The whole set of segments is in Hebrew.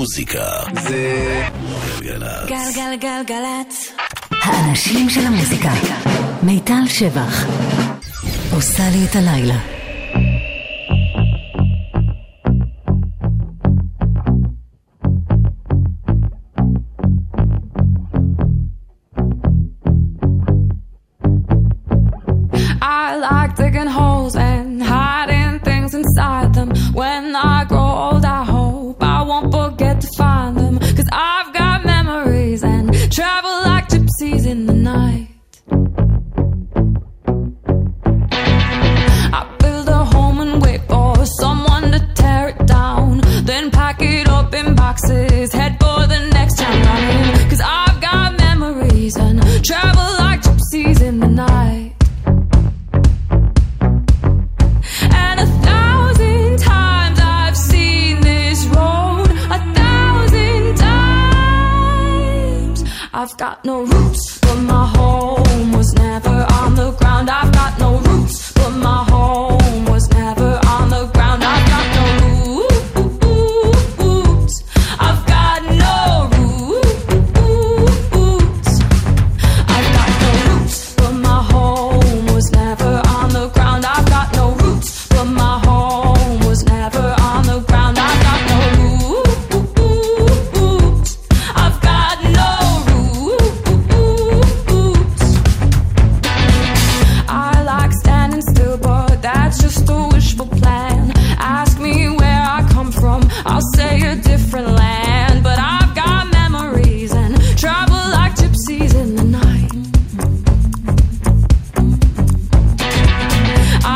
המוזיקה זה גלגלצ. גלגלגלגלצ. האנשים של המוזיקה. מיטל שבח. עושה לי את הלילה. I like digging holes and hiding things inside them. When I grow old, I hope I won't forget to find them. 'Cause I've got memories and travel like gypsies in the night. I build a home and wait for someone to tear it down. Then pack it up in boxes, head for the next town round. 'Cause I've got memories and travel like gypsies in the night. I've got no roots, but my home was never on the ground. I've got no roots, but my home was never on the ground. I've got no roots. I've got no roots. I've got no roots, but my home was never on the ground. I've got no roots, but my home was never on the ground. I've got no roots. I've got no I'll say a different land, but I've got memories and travel like gypsies in the night.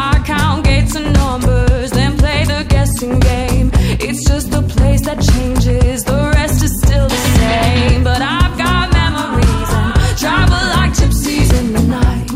I count gates and numbers, then play the guessing game. It's just a place that changes, the rest is still the same. But I've got memories and travel like gypsies in the night.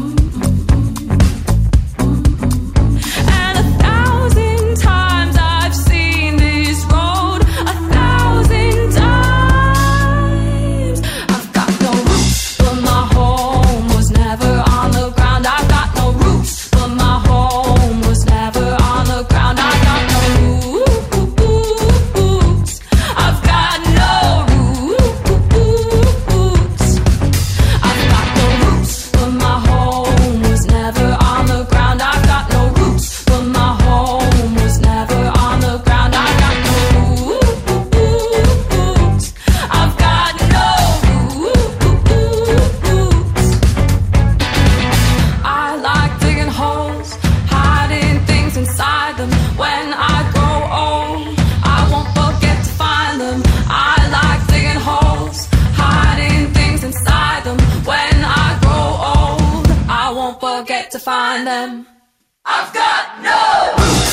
I've got no roots.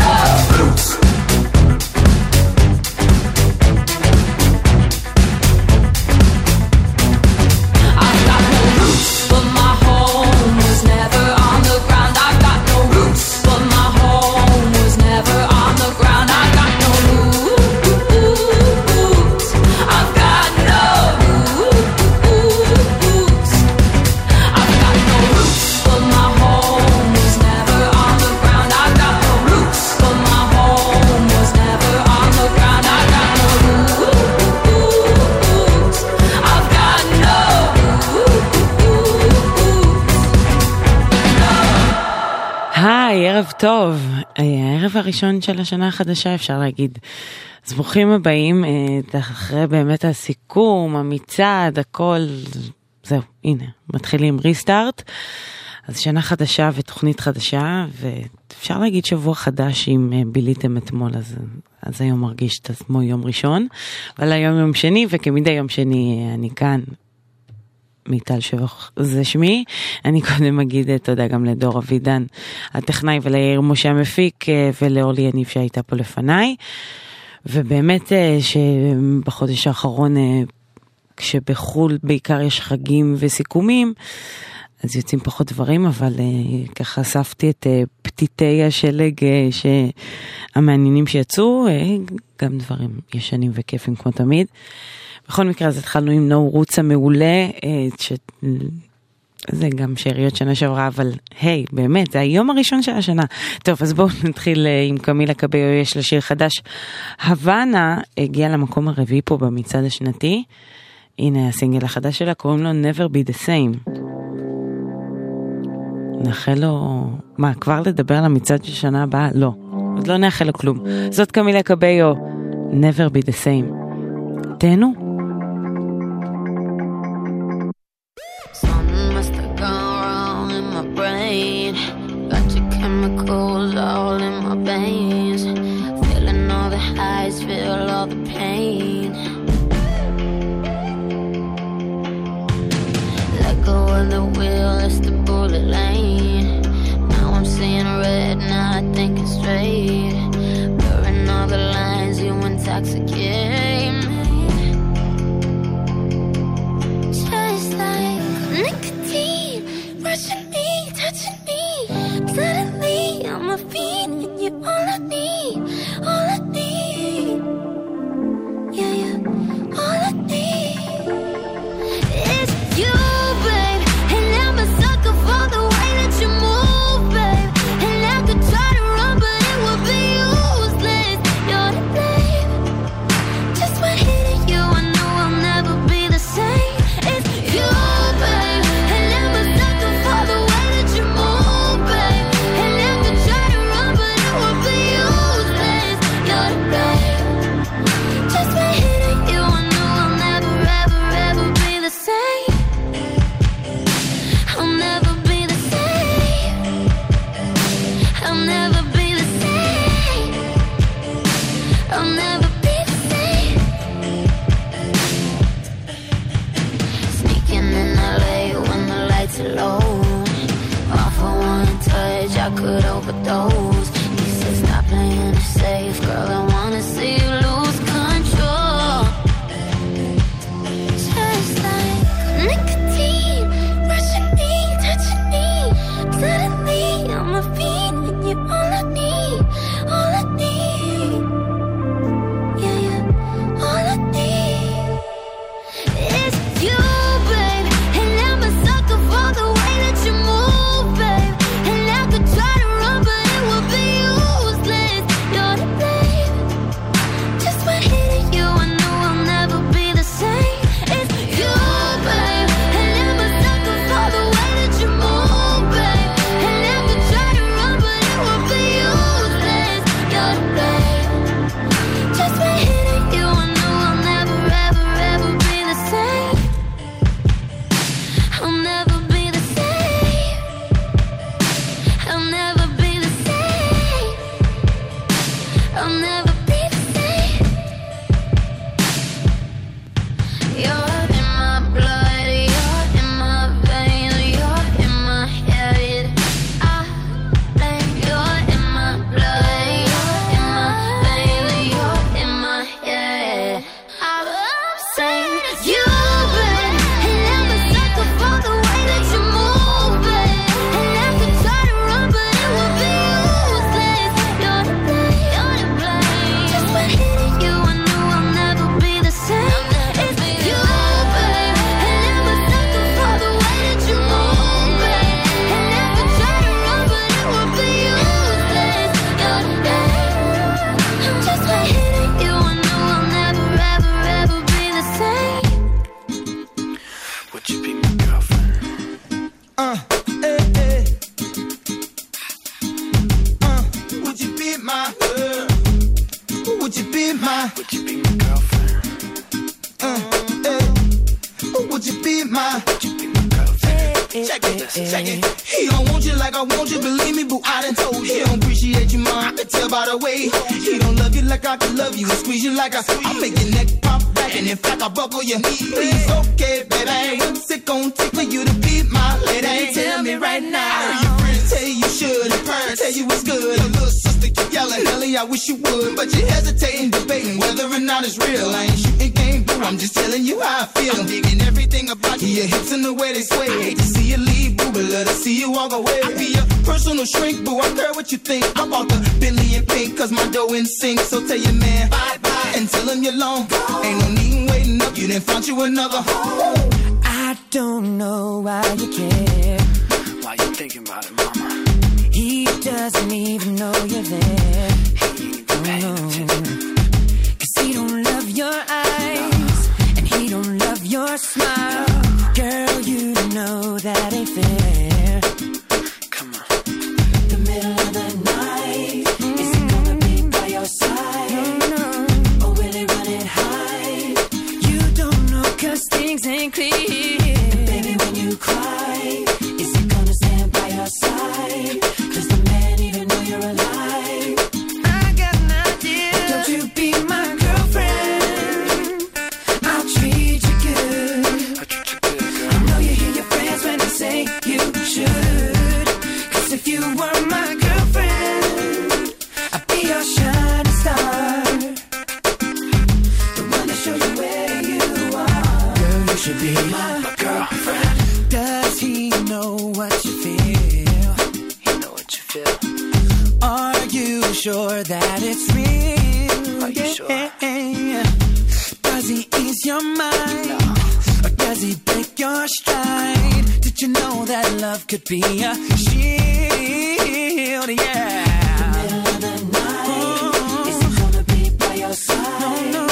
No roots. I've got no roots, but my home was never on the ground. I've got no roots, but my home was never on the ground. I've got no roots. ערב טוב, הערב הראשון של השנה החדשה אפשר להגיד. אז ברוכים הבאים, אחרי באמת הסיכום, המצעד, הכל, זהו, הנה, מתחילים ריסטארט. אז שנה חדשה ותוכנית חדשה, ואפשר להגיד שבוע חדש אם ביליתם אתמול, אז היום מרגיש את עצמו יום ראשון, אבל היום יום שני, וכמידי יום שני אני כאן. מיטל שבח זה שמי. אני קודם אגיד תודה גם לדור אבידן הטכנאי ולעיר משה המפיק ולאורלי יניב שהייתה פה לפניי, ובאמת שבחודש האחרון כשבחול בעיקר יש חגים וסיכומים אז יוצאים פחות דברים, אבל ככה אספתי את פתיתי השלג המעניינים שיצאו, גם דברים ישנים וכיפים כמו תמיד. בכל מקרה, אז התחלנו עם נו רוצה מעולה, זה גם שאריות שנה שעברה, אבל היי, באמת, זה היום הראשון של השנה. טוב, אז בואו נתחיל עם קמילה קבלו, יש לה שיר חדש. הוואנה הגיעה למקום הרביעי פה במצעד השנתי. הנה הסינגל החדש שלה, קוראים לו Never Be The Same. נאחל לו... מה, כבר לדבר על המצעד של שנה הבאה? לא, עוד לא נאחל לו כלום. זאת קמילה קבלו, Never Be The Same. תהנו. Got your chemicals all in my veins, feeling all the highs, feel all the pain. Let go of the wheel, it's the bullet lane. Now I'm seeing red, not thinking straight. Blurring all the lines, you intoxicate me. Just like nicotine, rushing me, touching me. Suddenly I'm a fiend and you're all I need, all I need. Yeah, yeah, all I need is you, babe. And I'm a sucker for the way that you move, babe. And I could try to run but it would be useless. You're to blame. Just when hitting you I know I'll never be the same. It's you, babe. And I'm a sucker for the way that you move. I could overdose. He said stop playing it safe, girl, I wanna see you lose control. Just like nicotine, rushing me, touching me. Suddenly I'm a fiend and you're all I need, all I need. Yeah, yeah, all I need is you, babe. And I'm a sucker for the way that you move, babe. Try to run but it will be useless. You're to blame. Just when hitting you I know I'll never be the same. It's you, babe. And I'm a sucker for the way that you move, babe. And I could try to run but it will be useless. You're to blame. Just when hitting you I know I'll never, ever, ever be the same. I'll never be the same. I'll never be the same. I'll never be the same. You're in my blood, you're in my veins, you're in my head. I think you're in my blood, you're in my veins, you're in my head. I'm saying you, babe. And I'm a sucker for the way that you move, babe. And I could try to run but it will be useless. You're to blame, you're to blame. Just when hitting you I know I'll never be the same. It's you, babe. And I'm a sucker for the way that you move, babe. And I could try to run but it will be useless. You're to blame. Just when hitting you I know I'll never, ever, ever be the same. Would you be my girlfriend? Would you be my would you be my Would you be my girlfriend? Would you be my Would you be my girlfriend? Check it, check it. He don't want you like I want you, believe me, boo, I done told you. He don't appreciate you, ma, I can tell by the way. He don't love you like I can love you, and squeeze you like I squeeze. I make your neck pop back, and in fact I buckle your knee. Please, okay, baby, what's it gonna take for you to be my lady? Tell me right now. Your friends tell you you should, and parents tell you it's good. Your little sister keep yelling, Ellie, I wish you would. But you hesitating, debating whether or not it's real. I ain't shooting game, boo, I'm just telling you how I feel. I'm digging everything about you, your hips and the way they sway. I hate to see you leave, boo, but love to see you walk away. I be your personal shrink, boo, I care what you think. I bought the Bentley in pink, cause my dough in sync. So tell your man, bye-bye, and tell him you're long. Ain't no need in waiting up, you done found you another home. I don't know why you care. Why you thinking about it, mama? He doesn't even know you're there. He ain't paying attention. 'Cause he don't love your eyes, no. And he don't love your smile, no. Girl, you know that ain't fair. Come on. The middle of the night, mm-hmm. Is it gonna be by your side? No. Or will it run and hide? You don't know 'cause things ain't clear. And baby, when you cry, is it gonna stand by your side? 'Cause the man even know you're alive. I got an idea. Don't you be my girlfriend? I'll treat you good. I'll treat you good, girl. I know you hear your friends when they say you should. 'Cause if you were my girlfriend, I'd be your shining star. The one that shows you where you are. Girl, you should be my girlfriend. Does he know what you feel? He know what you feel. Are you sure that it's real? Are you sure? Does he ease your mind? No. Or does he break your stride? Did you know that love could be a shield? Yeah. The middle of the night, is it gonna be by your side? No.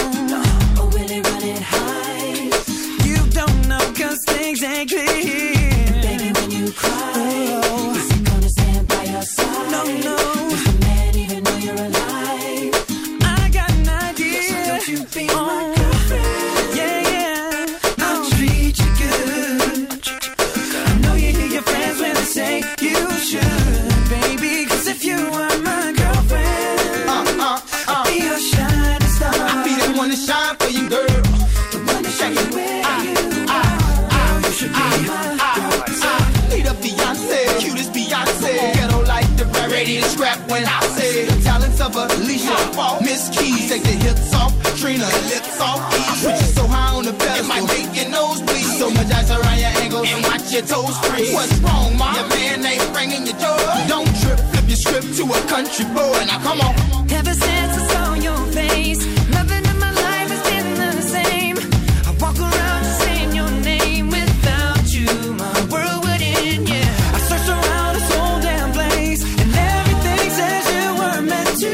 Or will it run and hide? You don't know 'cause things ain't clear. Baby, when you cry, is it gonna stand by your side? No. Does the man even know you're alive? I got an idea. So don't you be my girlfriend? Yeah. I'll treat you good. I know you hear your friends when they say you should, baby. 'Cause if you are my girlfriend, I'll be your shining star. I'll be the one to shine for you, girl. The one to show you where you are. Girl, you should be my girlfriend. Need a Beyonce, cutest Beyonce. Ghetto like the rap, ready to scrap when I say the talents of Alicia, Miss Keys. Take the hips off Trina, lips off Eve. Put you so high on the pedestal, it might make your nose bleed. So much ice around your ankles and watch your toes freeze. What's wrong, ma? Your man ain't ringing your door. Don't trip, flip your script to a country boy. Now come on. Ever since I saw your face, nothing in my life has been the same. I walk around just saying your name. Without you, my world would end, yeah. I searched around this whole damn place, and everything says you were meant to.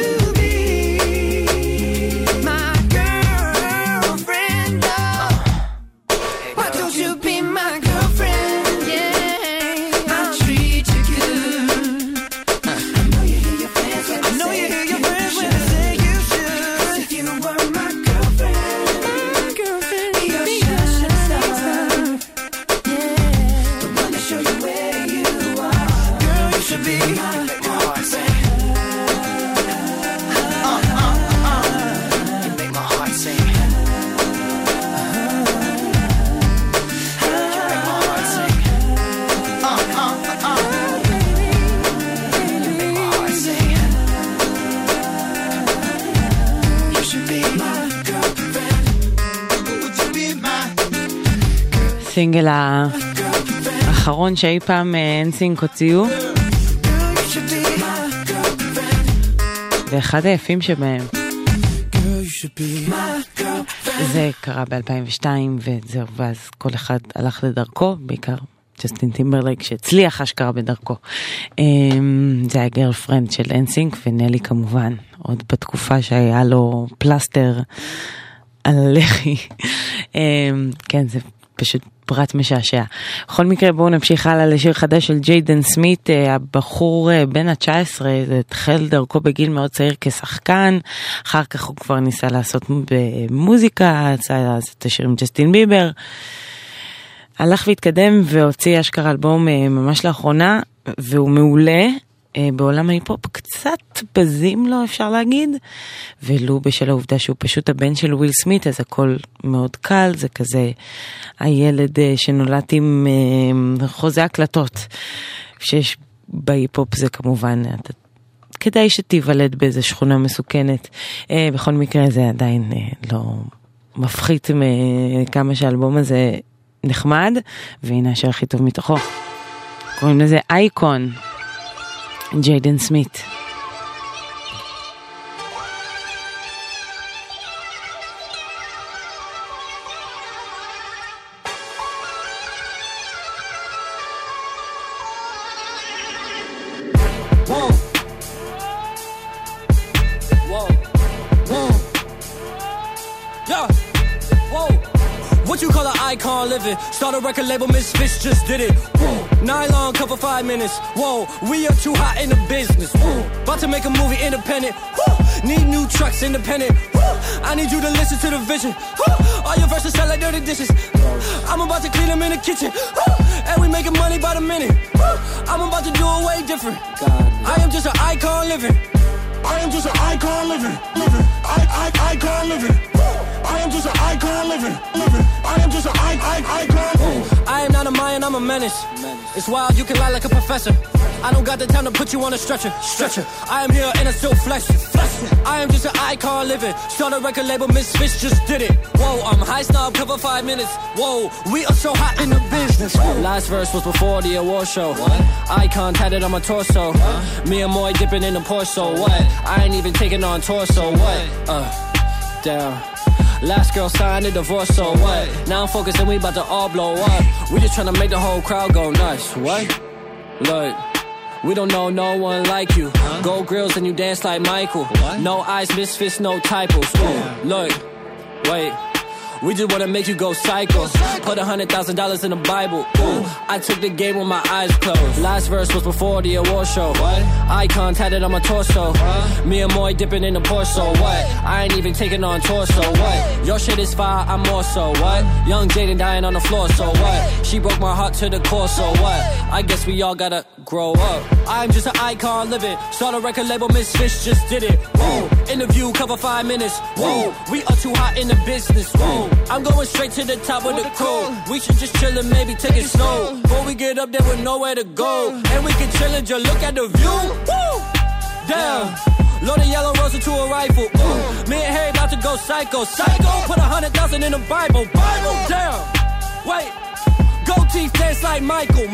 סינגל האחרון שאי פעם NSYNC הוציאו, ואחד היפים שבהם. זה קרה ב-2002 וזהו, ואז כל אחד הלך לדרכו, בעיקר ג'סטין טימברלייק שהצליח אשכרה בדרכו. זה היה גרלפרנד של NSYNC, ונלי כמובן עוד בתקופה שהיה לו פלסטר על הלחי. כן, זה פשוט פרט משעשע. בכל מקרה, בואו נמשיך הלאה לשיר חדש של ג'יידן סמית, הבחור בן ה-19, התחל דרכו בגיל מאוד צעיר כשחקן, אחר כך הוא כבר ניסה לעשות מוזיקה, עשה את השיר עם ג'סטין ביבר, הלך והתקדם והוציא אשכרה אלבום ממש לאחרונה, והוא מעולה, בעולם ההיפופ קצת בזים לו אפשר להגיד, ולו בשל העובדה שהוא פשוט הבן של וויל סמית, אז הכל מאוד קל, זה כזה הילד שנולד עם חוזה הקלטות שיש בהיפופ, זה כמובן כדאי שתיוולד באיזה שכונה מסוכנת. בכל מקרה זה עדיין לא מפחית מכמה שהאלבום הזה נחמד, והנה השיר הכי טוב מתוכו, קוראים לזה אייקון, Jaden Smith. what you call an icon living. Start a record label, Misfits just did it. Woo. Nylon cover 5 minutes. Whoa, we are too hot in the business. Woo. About to make a movie independent. Woo. Need new trucks independent. Woo. I need you to listen to the vision. Woo. All your verses sound like dirty dishes. I'm about to clean them in the kitchen. Woo. And we making money by the minute. Woo. I'm about to do it way different. I am just an icon living. I am just an icon living. Icon living. I am just an icon living. I am just an icon. I am not a Mayan, I'm a menace. It's wild, you can lie like a professor. I don't got the time to put you on a stretcher. I am here and I still flex. I am just an icon living. Start a record label, Misfits just did it. Whoa, I'm high snob, cover 5 minutes. Whoa, we are so hot in the business. Last verse was before the award show. What? Icon tatted on my torso. What? Me and Moy dipping in the Porto. What? I ain't even taking on torso. What? Down. Last girl signed a divorce, so what? Now I'm focused and we about to all blow up. We just trying to make the whole crowd go nuts. What? Look, we don't know no one like you. Huh? Gold grills and you dance like Michael. What? No eyes, Misfits, no typos. Yeah. Look, wait. We just wanna make you go psycho. Put $100,000 in the Bible. Ooh, I took the game with my eyes closed. Last verse was before the award show. What? Icon tatted on my torso. Me and Moy dipping in the Porto. What? I ain't even taking on torso. What? Your shit is fire, I'm more so. What? Young Jaden dying on the floor. So what? She broke my heart to the core. So what? I guess we all gotta grow up. I'm just an icon living. Saw the record label, Misfits just did it. Whoa. Interview cover 5 minutes. Whoa. We are too hot in the business. Whoa. I'm going straight to the top of the cold. We should just chill and maybe take it slow. Before we get up there with nowhere to go. And we can chill and just look at the view. Woo! Damn. Load a yellow rose to a rifle. Ooh. Me and Harry about to go psycho. Psycho. Put 100,000 in the Bible. Damn. Wait. Gold teeth dance like Michael.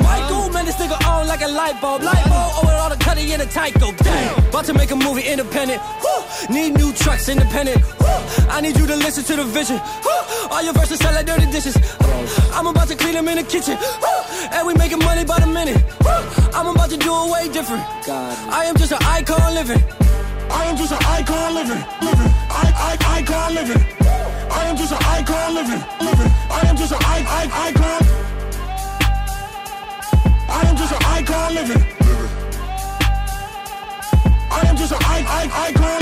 Man, this nigga on like a light bulb. Oh, and all the cutty in a Tyco. Damn. About to make a movie independent. Woo. Need new trucks independent. Woo. I need you to listen to the vision. Woo. All your verses sound like dirty dishes. I'm about to clean them in the kitchen. Woo. And we making money by the minute. Woo. I'm about to do it way different. I am just an icon living. I am just an icon living. Icon living. I am just an icon living. I am just an icon. I am just an icon living. I am just an icon.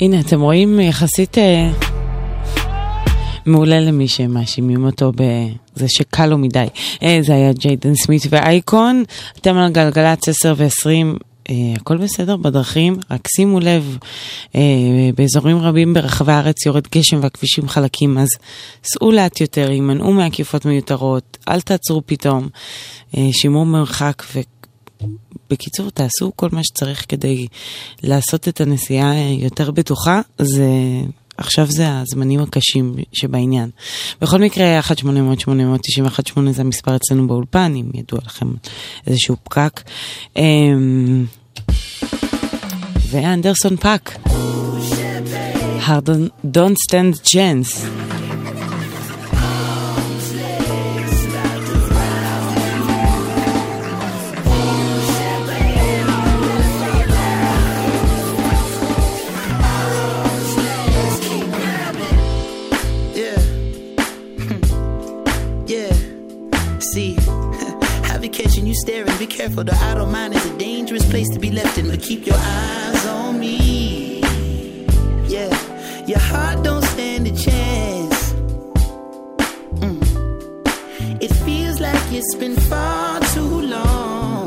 הנה, אתם רואים יחסית מעולה למי שמאשימים אותו בזה שקל לו מדי. זה היה ג'יידן סמית ואייקון. אתם על גלגלצ 10 ו-20. הכל בסדר בדרכים, רק שימו לב, באזורים רבים ברחבי הארץ יורד גשם והכבישים חלקים, אז סעו לאט יותר, יימנעו מעקיפות מיותרות, אל תעצרו פתאום, שימו מרחק וכבישים. בקיצור, תעשו כל מה שצריך כדי לעשות את הנסיעה יותר בטוחה. זה, עכשיו זה הזמנים הקשים שבעניין. בכל מקרה, 1-800-890-18 זה המספר אצלנו באולפן, אם ידוע לכם איזשהו פקק. ואנדרסון פאק. Don't stand chance. Staring, be careful, the idle mind is a dangerous place to be left in, but keep your eyes on me. Yeah, your heart don't stand a chance. It feels like it's been far too long.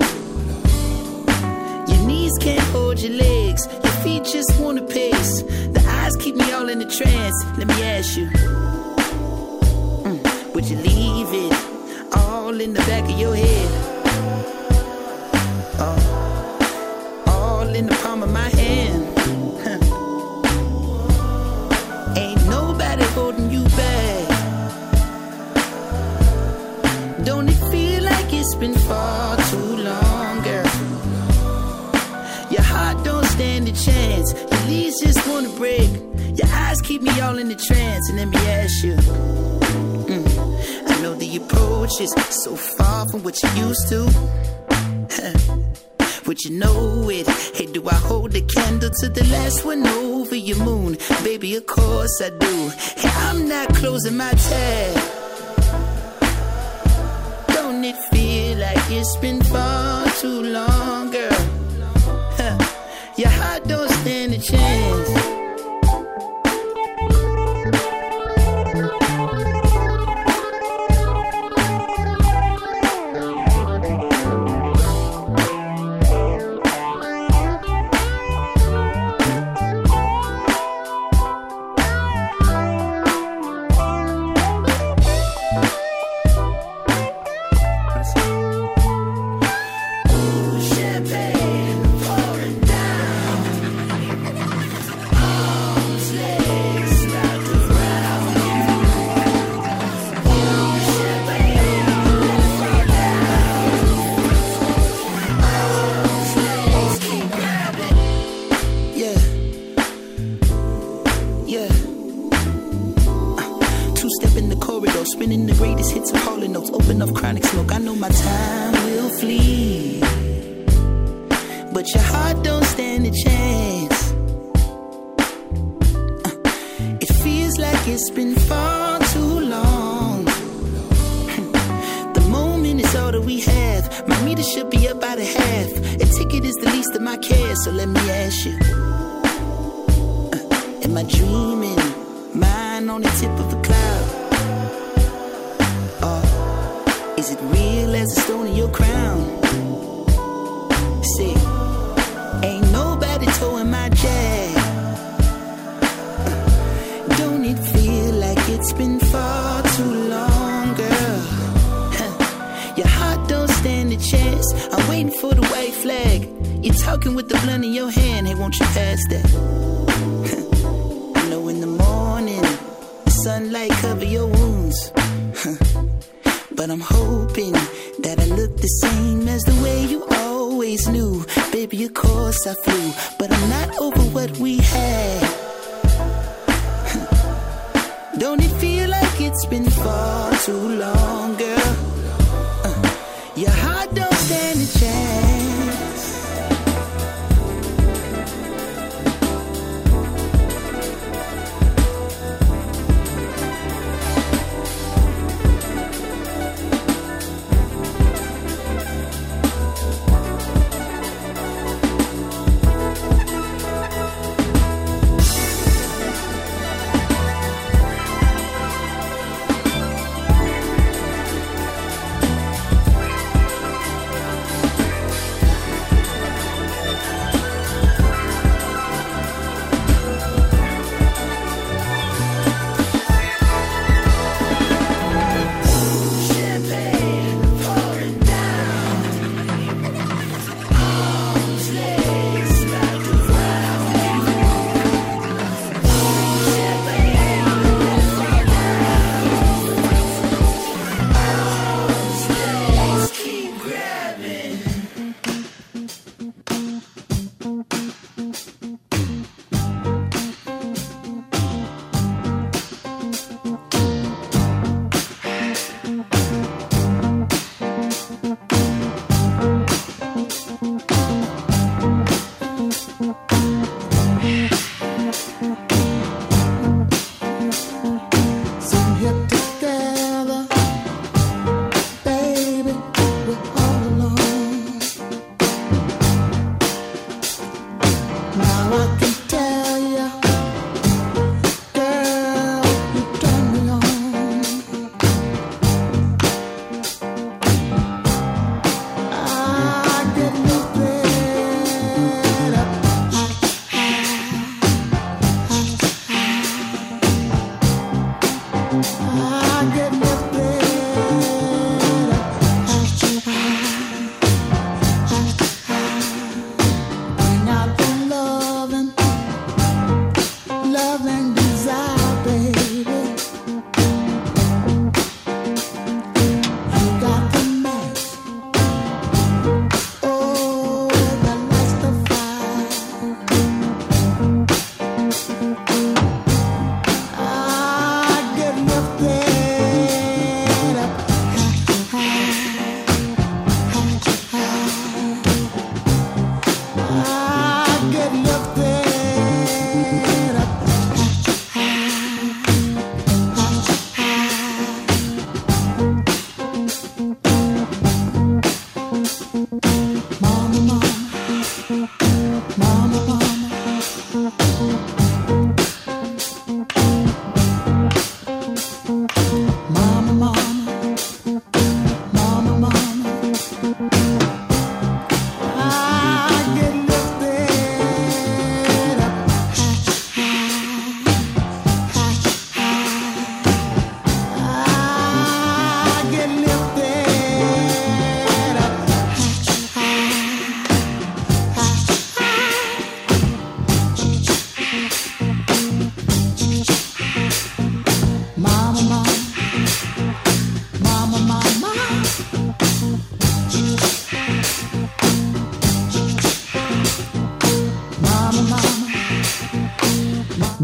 Your knees can't hold your legs, your feet just want to pace. The eyes keep me all in a trance. Let me ask you, would you leave it all in the back of your head? All in the palm of my hand. Ain't nobody holding you back. Don't it feel like it's been far? chance. Your knees just wanna break. Your eyes keep me all in the trance. And let me ask you, I know the approach is so far from what you used to. Would you know it? Hey, do I hold the candle to the last one over your moon? Baby, of course I do. Hey, I'm not closing my tab. Don't it feel like it's been far too long, girl? Huh. Your heart don't stand a chance.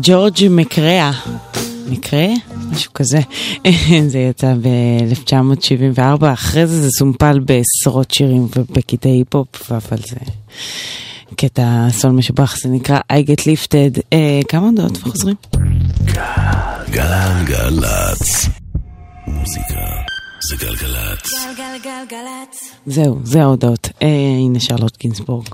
ג'ורג' מקראה, מקראה? משהו כזה. זה יצא ב-1974, אחרי זה סומפל בעשרות שירים ובקטעי היפ-הופ, אבל זה קטע סול משבח, זה נקרא I Get Lifted. כמה דעות וחוזרים? גלגלצ. מוזיקה זה גלגלצ. גלגלגלגלצ. זהו, זה ההודעות. הנה שרלוט גינסבורג.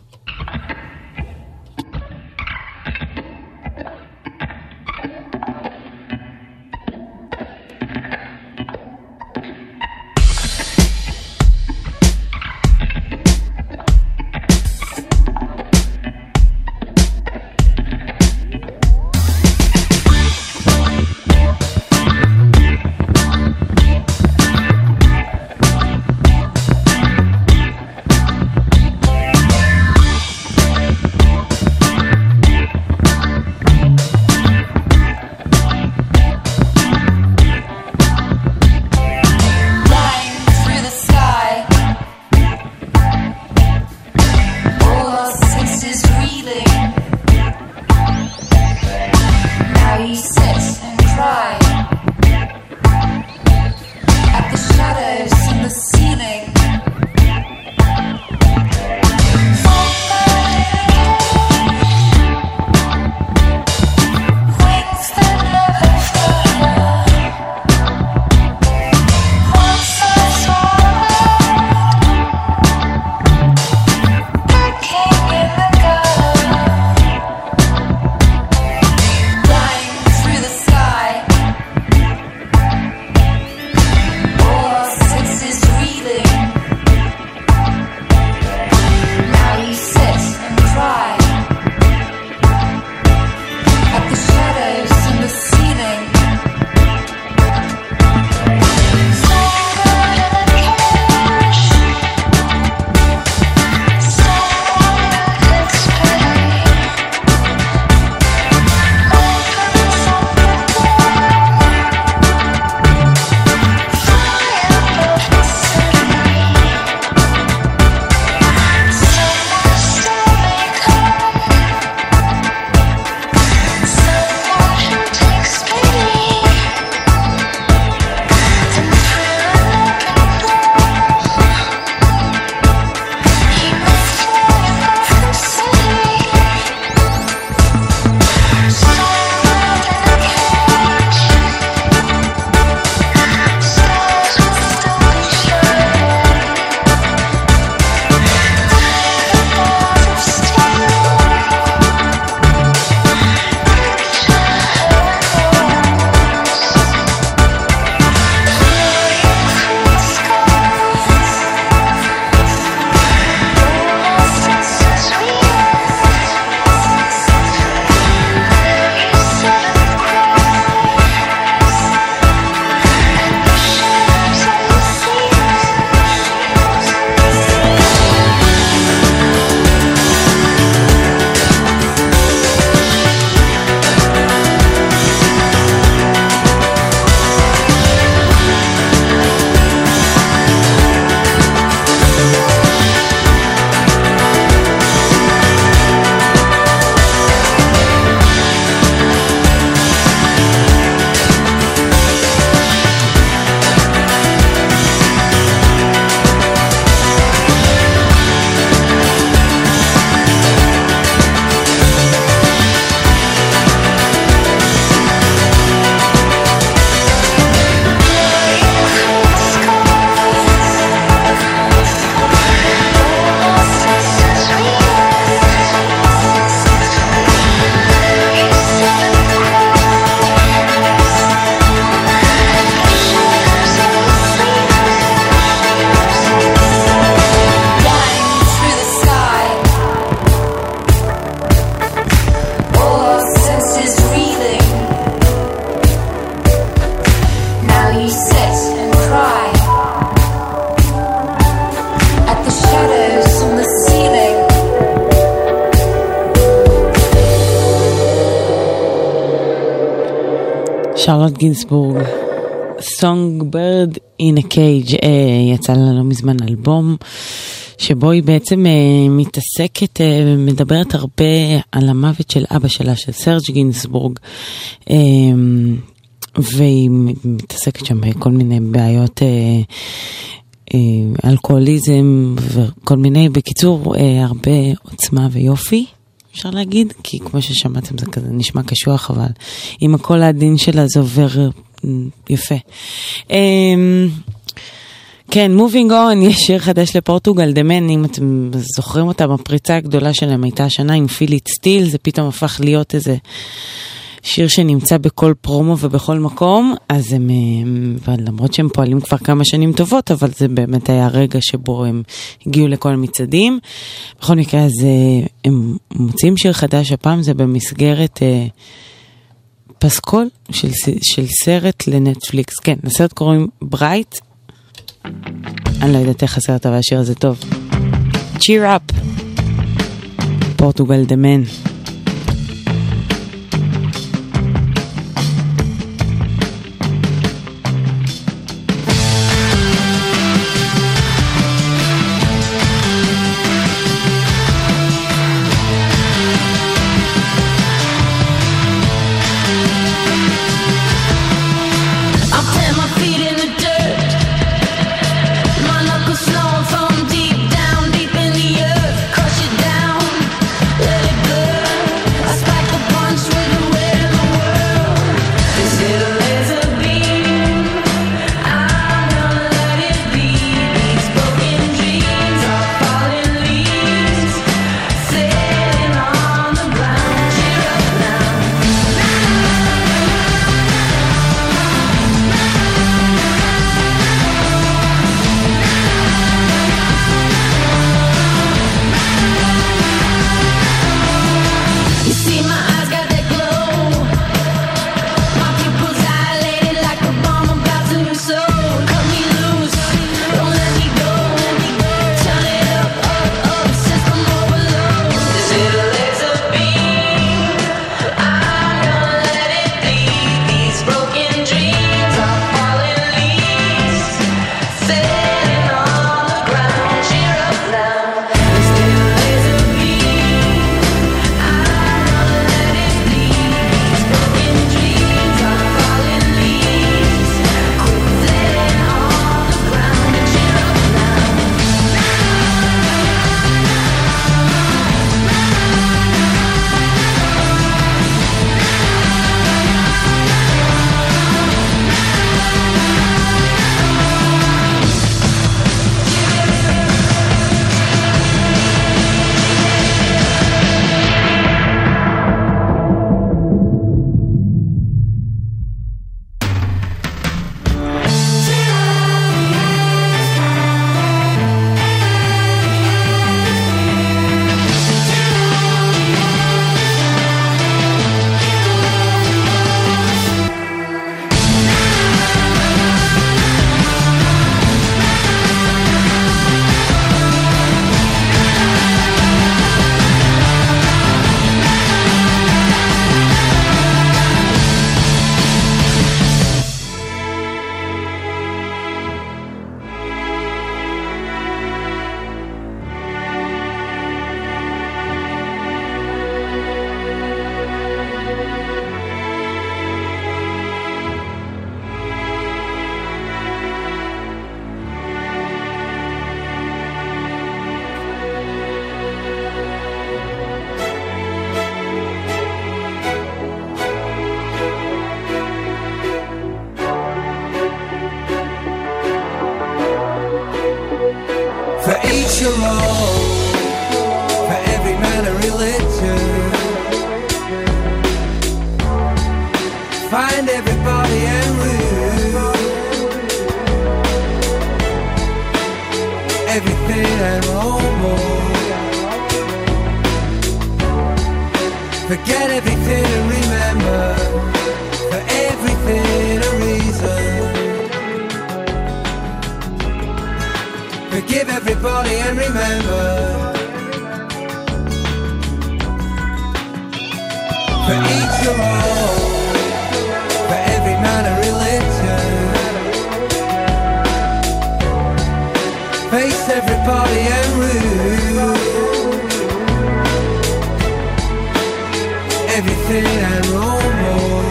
שרלוט גינסבורג, Song Bird in a Cage. יצא לה לא מזמן אלבום שבו היא בעצם מתעסקת, מדברת הרבה על המוות של אבא שלה, של סרג' גינסבורג, והיא מתעסקת שם בכל מיני בעיות, אלכוהוליזם וכל מיני, בקיצור הרבה עוצמה ויופי, אפשר להגיד, כי כמו ששמעתם זה כזה נשמע קשוח, אבל עם הכל העדין שלה זה עובר יפה. כן, Moving On, יש שיר חדש לפורטוגל, The Man, אם אתם זוכרים אותם, הפריצה הגדולה שלהם הייתה השנה עם פילית סטיל, זה פתאום הפך להיות איזה שיר שנמצא בכל פרומו ובכל מקום, אז הם, למרות שהם פועלים כבר כמה שנים טובות, אבל זה באמת היה הרגע שבו הם הגיעו לכל המצעדים. בכל מקרה, אז הם מוצאים שיר חדש, הפעם זה במסגרת פסקול של סרט לנטפליקס. כן, לסרט קוראים ברייט. אני לא יודעת איך הסרט, אבל השיר הזה טוב. Cheer up. פורטוגל, The Man. For each your own, for every I know more.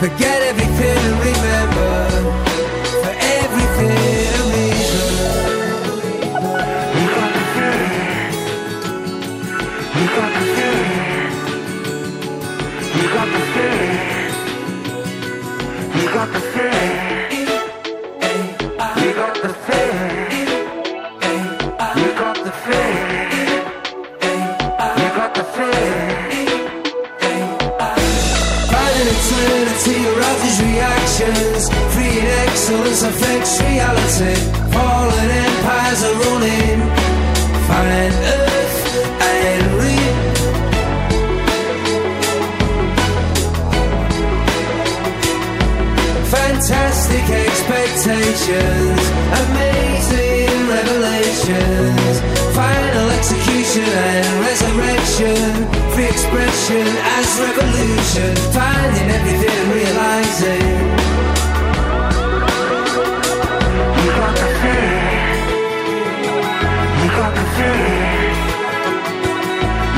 Forget everything and remember, for everything a reason. You got the feeling, you got the feeling, you got the feeling, you got the feeling, you got the feeling. Reactions, free excellence affects reality. Fallen empires are ruining. Find earth and reap. Fantastic expectations, amazing revelations, final execution and resurrection. Free expression as revolution, finding everything and realizing. You got the feeling, you got the feeling,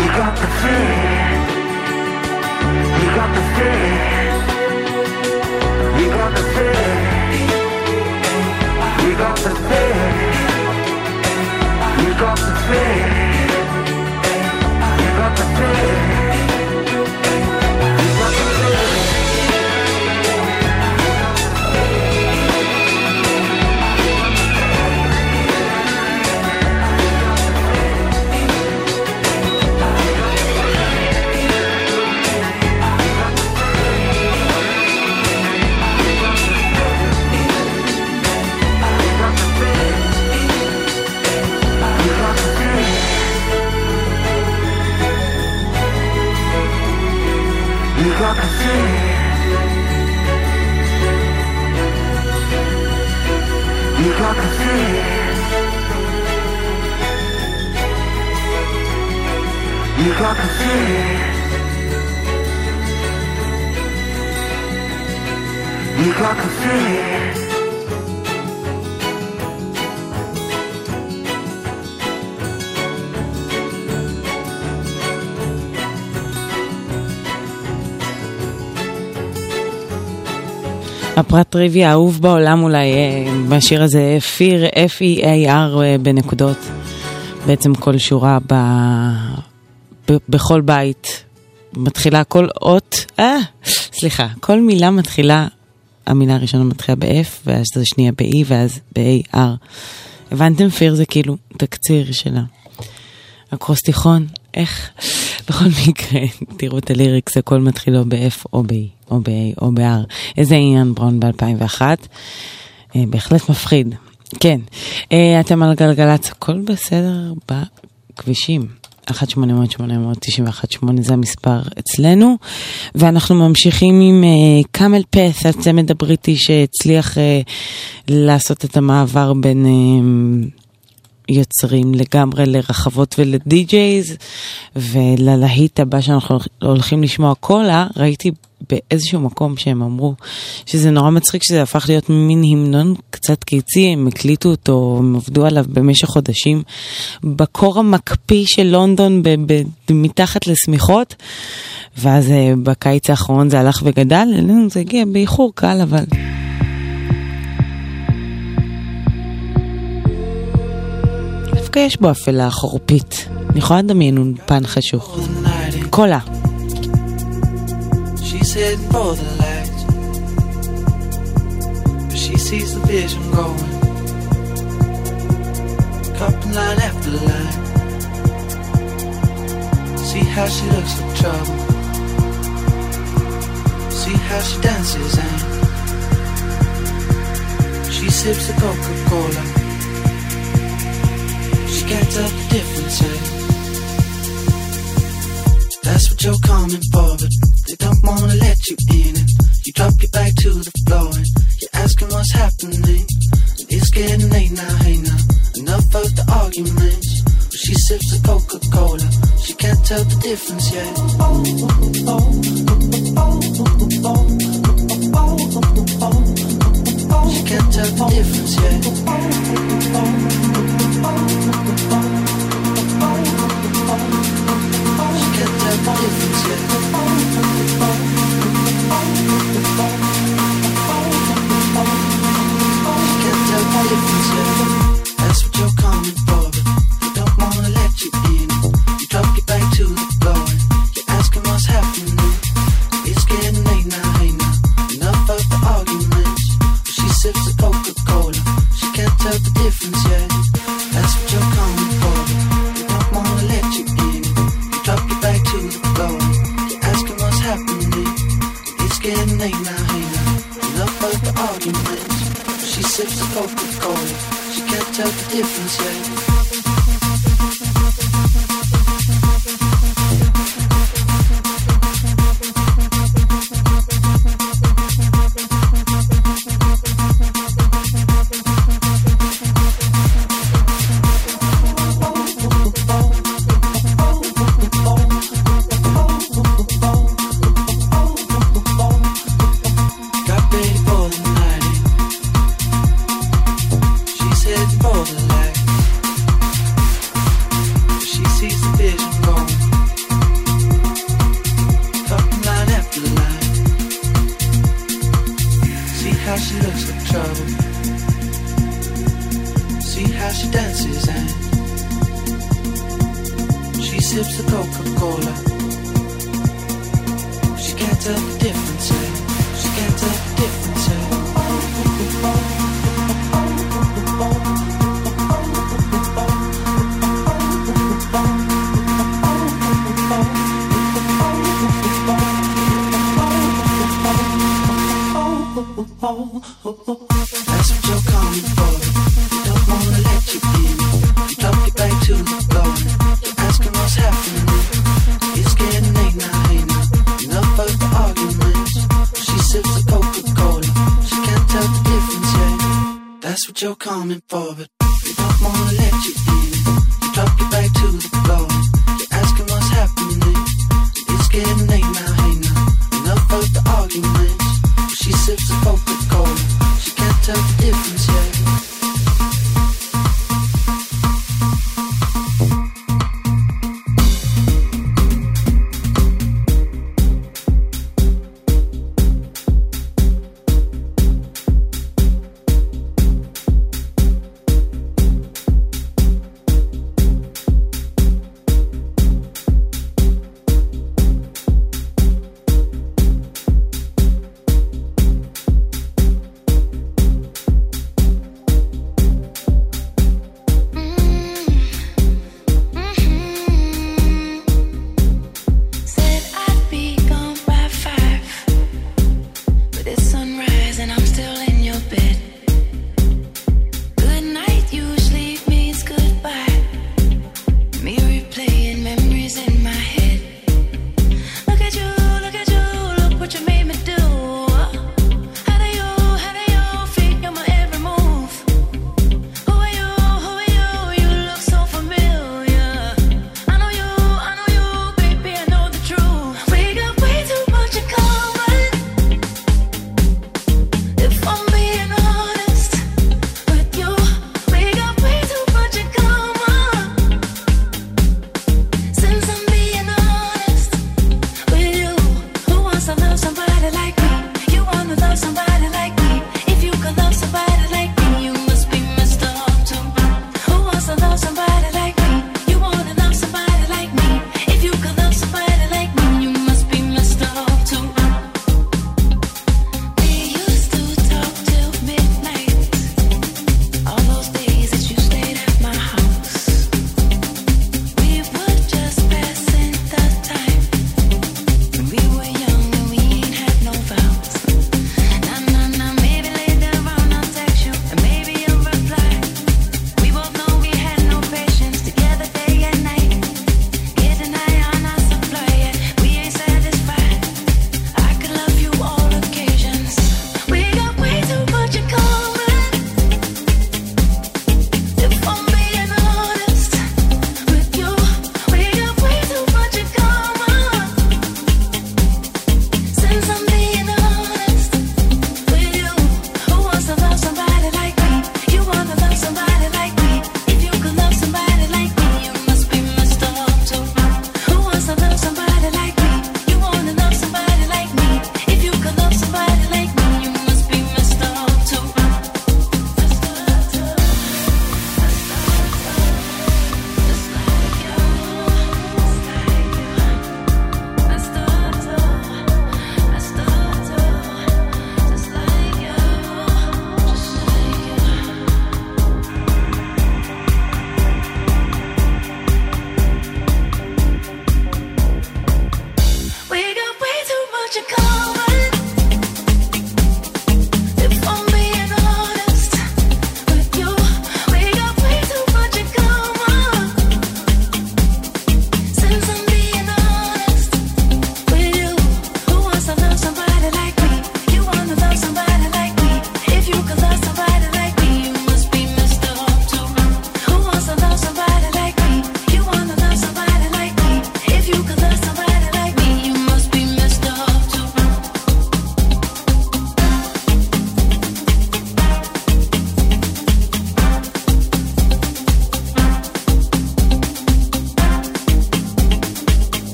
you got the feeling, you got the feeling, you got the feeling, you got the feeling, you got the feeling. The feeling. You got the feeling. You got the feeling. You got the feeling. You got the הפרט טריווי האהוב בעולם אולי בשיר הזה, Fear, F-E-A-R בנקודות. בעצם כל שורה בכל בית מתחילה כל אות, סליחה, כל מילה מתחילה, המילה הראשונה מתחילה ב-F ואז זה שנייה ב-E ואז ב-A-R. הבנתם? Fear זה כאילו תקציר שלה. אקרוסטיכון, איך? בכל מקרה, תראו את הליריקס, הכל מתחילו ב-F או ב-E או ב-A או ב-R. איזה עניין ברון ב-2001. בהחלט מפחיד. כן. אתם על גלגלת, הכל בסדר בכבישים. 1-800-891-8 זה המספר אצלנו. ואנחנו ממשיכים עם קאמל פת', הצמד הבריטי שהצליח לעשות את המעבר בין... יוצרים לגמרי לרחבות ולדיג'ייז וללהיט הבא שאנחנו הולכים לשמוע קולה. ראיתי באיזשהו מקום שהם אמרו שזה נורא מצחיק שזה הפך להיות מין המנון קצת קיצי, הם הקליטו אותו, הם עבדו עליו במשך חודשים בקור המקפיא של לונדון מתחת לסמיכות, ואז בקיץ האחרון זה הלך וגדל, זה הגיע באיחור קל אבל... יש בו אפלה חורפית, אני יכולה לדמיין אולפן חשוך. קולה. She's heading for the light, but she sees the vision going, cupping line after line. See how she looks in trouble, see how she dances and she sips a Coca-Cola. She can't tell the difference, eh? That's what you're coming for, but they don't wanna let you in it. You drop your back to the floor and you're asking what's happening. And it's getting late now, hey now. Enough of the arguments. But she sips the Coca-Cola. She can't tell the difference, yeah. Oh, oh, oh, oh, oh, oh, oh, oh. She can't tell the difference, yeah. Oh, oh, oh, oh, oh, oh. Hey now, love both the arguments. She sips the coke with gold. She can't tell the difference yet.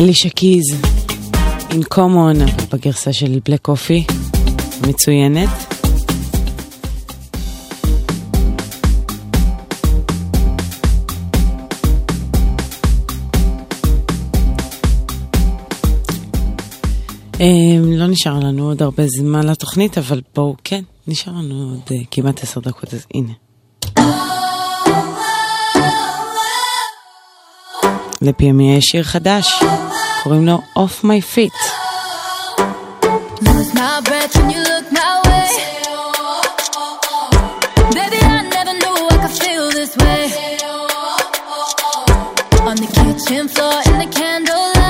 אלישה קיז, In Common, בגרסה של בלק קופי, מצוינת. לא נשאר לנו עוד הרבה זמן לתוכנית, אבל בואו, כן, נשאר לנו עוד כמעט 10 דקות, אז הנה. לפעמים יש שיר חדש, קוראים לו Off My Feet. Lose my breath when you look my way. Baby, I never knew I could feel this way. On the kitchen floor in the candlelight.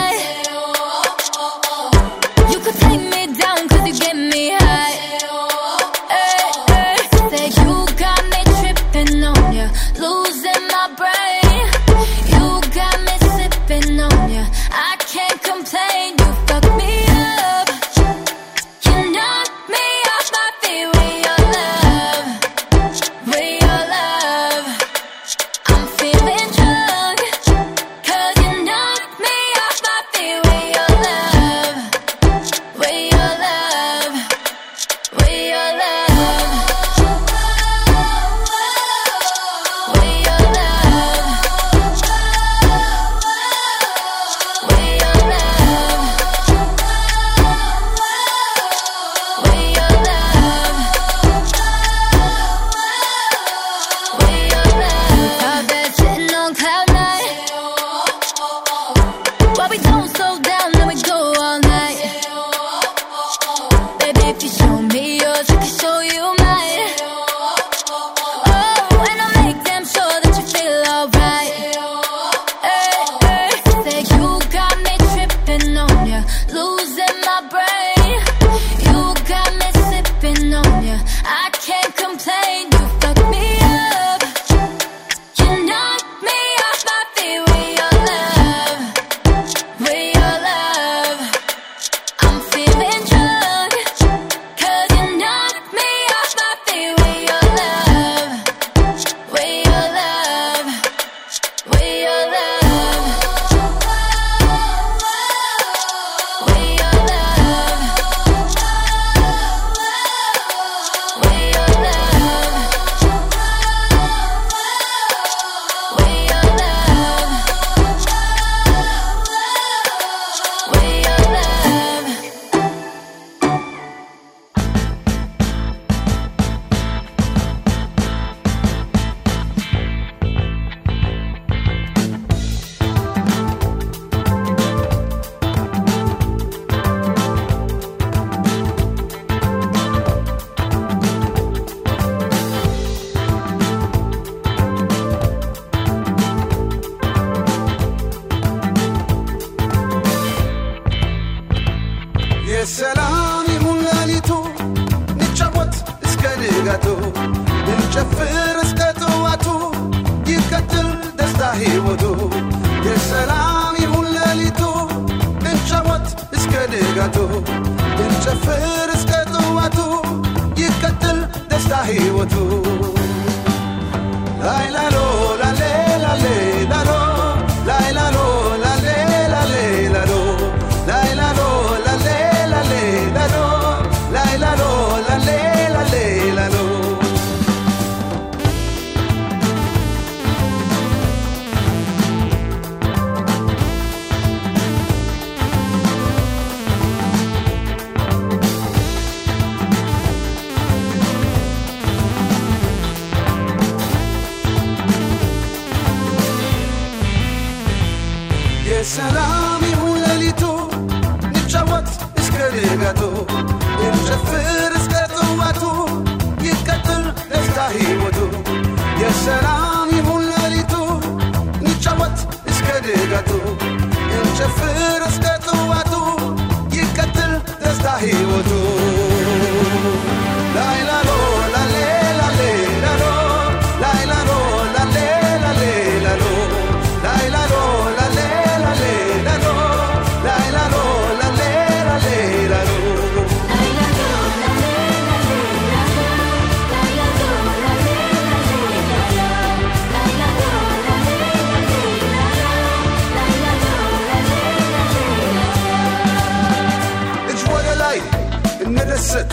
ስት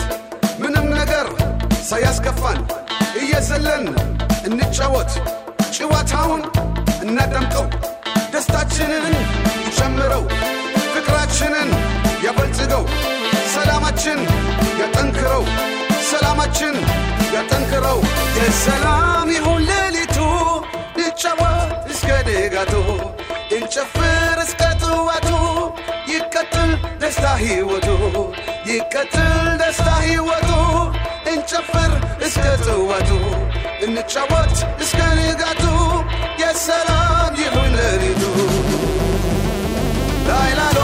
ምንም ነገር ሳያስከፋን እየዘለን እንጫወት ጭዋታውን እናደምቀው ደስታችንን ጨምረው ፍቅራችንን ያበልጽገው ሰላማችን ያጠንክረው የሰላም ይሁን ለሊቱ እንጫወት እስከ ንጋቱ እንጨፍር እስከ ጥዋቱ ይቀጥል ደስታ ህይወቱ እንጨፍር እስከ ጥዋቱ እንጫወት እስከ ንጋቱ የሰላም ይሁን ለሊቱ ላይላሎ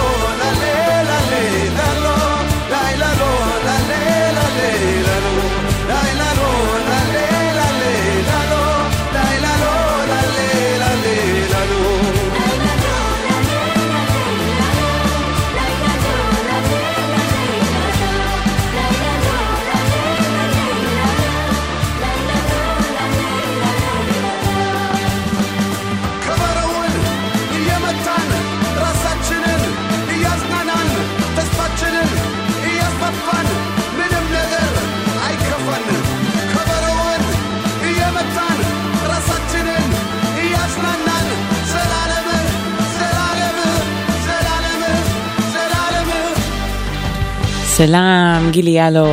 سلام جيليالو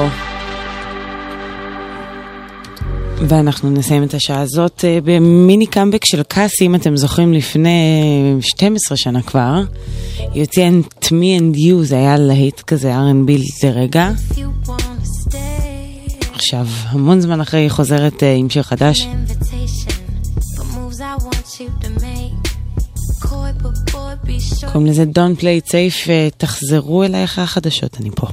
ואנחנו נסיים את השעה הזאת במיני קאמבק של קאסי. אם אתם זוכרים, לפני 12 שנה כבר יוצא "It's Me and You", זה היה להיט כזה R&B לרגע. עכשיו המון זמן אחרי חוזרת עם שיר חדש. קוראים לזה Don't Play It Safe. תחזרו אליי אחרי החדשות, אני פה.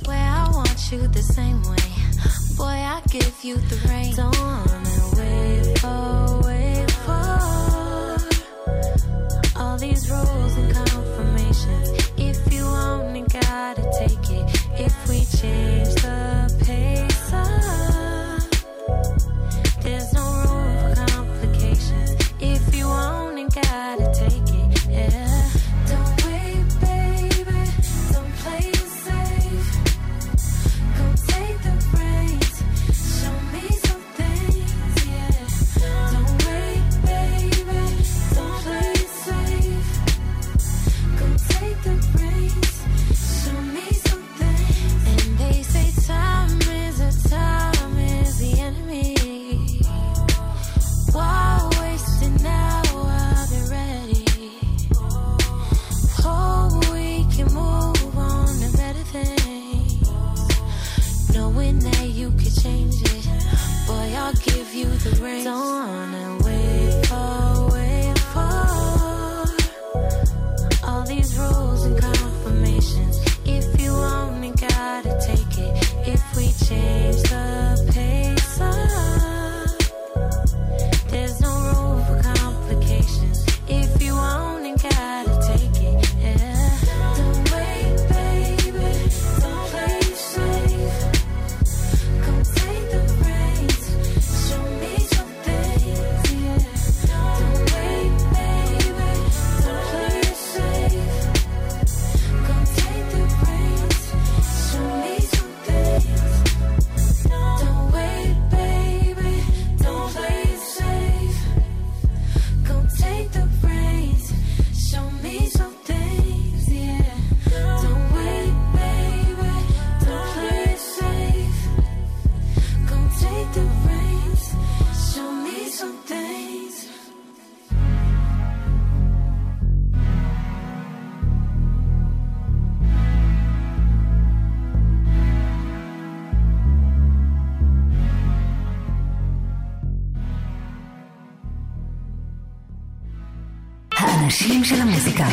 נשים של המוזיקה,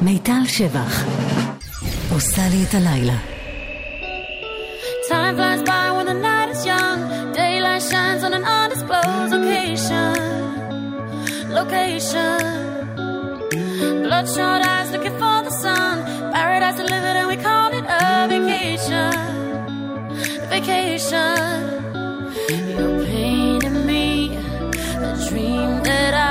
מיטל שבח, עושה לי את הלילה. Time flies by when the night is young. Daylight shines on an undisclosed location. Bloodshot eyes looking for the sun. Paradise to live it and we call it a vacation. You painted me a dream that I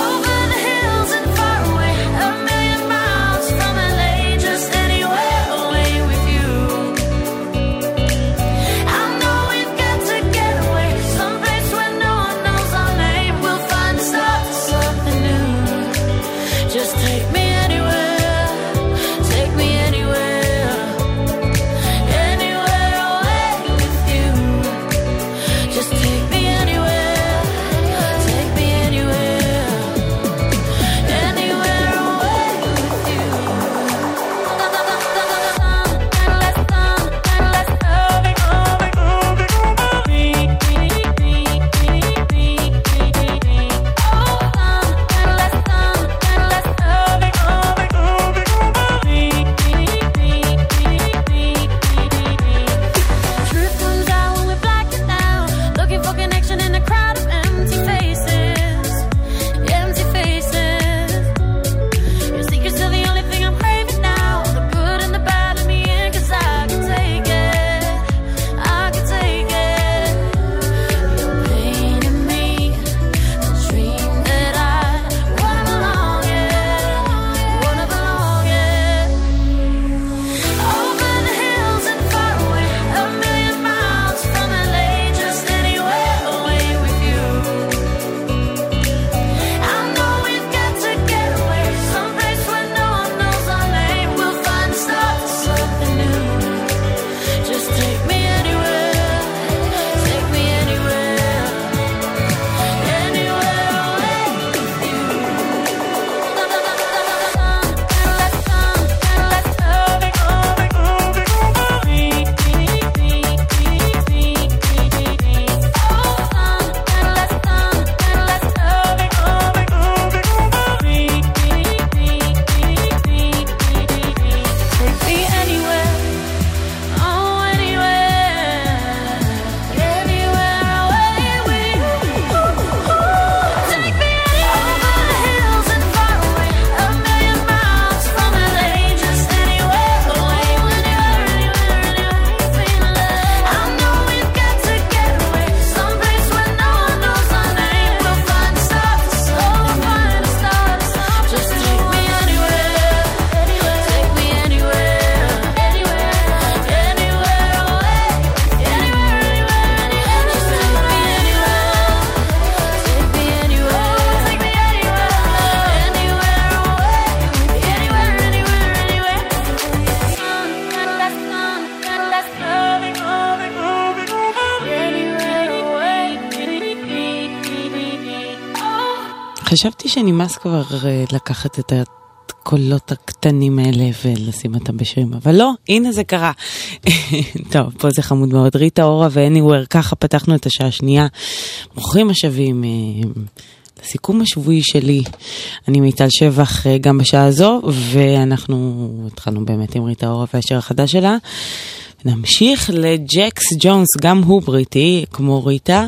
over the hills and far away, a million miles חשבתי שנמאס כבר לקחת את הקולות הקטנים האלה ולשים אותם בשירים, אבל לא, הנה זה קרה. טוב, פה זה חמוד מאוד. ריטה אורה ו-Anywhere, ככה פתחנו את השעה השנייה. מוכרים משאבים לסיכום השבועי שלי. אני מיטל שבח גם בשעה הזו, ואנחנו התחלנו באמת עם ריטה אורה והשיר החדש שלה. נמשיך לג'קס ג'ונס, גם הוא בריטי, כמו ריטה,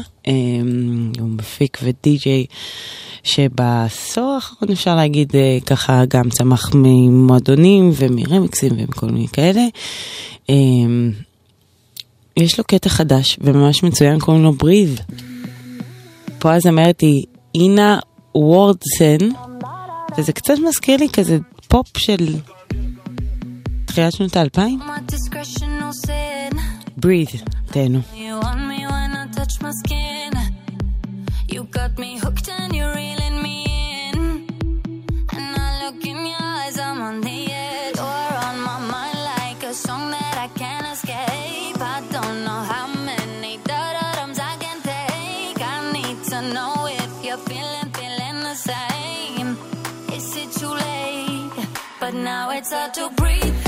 הוא מפיק ודי-ג'יי, שבעשור האחרון אפשר להגיד ככה גם צמח ממועדונים ומרמיקסים ומכל מיני כאלה. יש לו קטע חדש וממש מצוין, קוראים לו בריז. פה אז אמרת היא אינה וורדסן, וזה קצת מזכיר לי כזה פופ של תחילת שנות ה-2000. Breathe, תהנו. You want me when I touch my skin. You got me hooked and you're reeling me in. And I look in your eyes, I'm on the edge. You're on my mind like a song that I can't escape. I don't know how many da-da-dums I can take. I need to know if you're feeling the same. Is it too late? But now it's hard to breathe.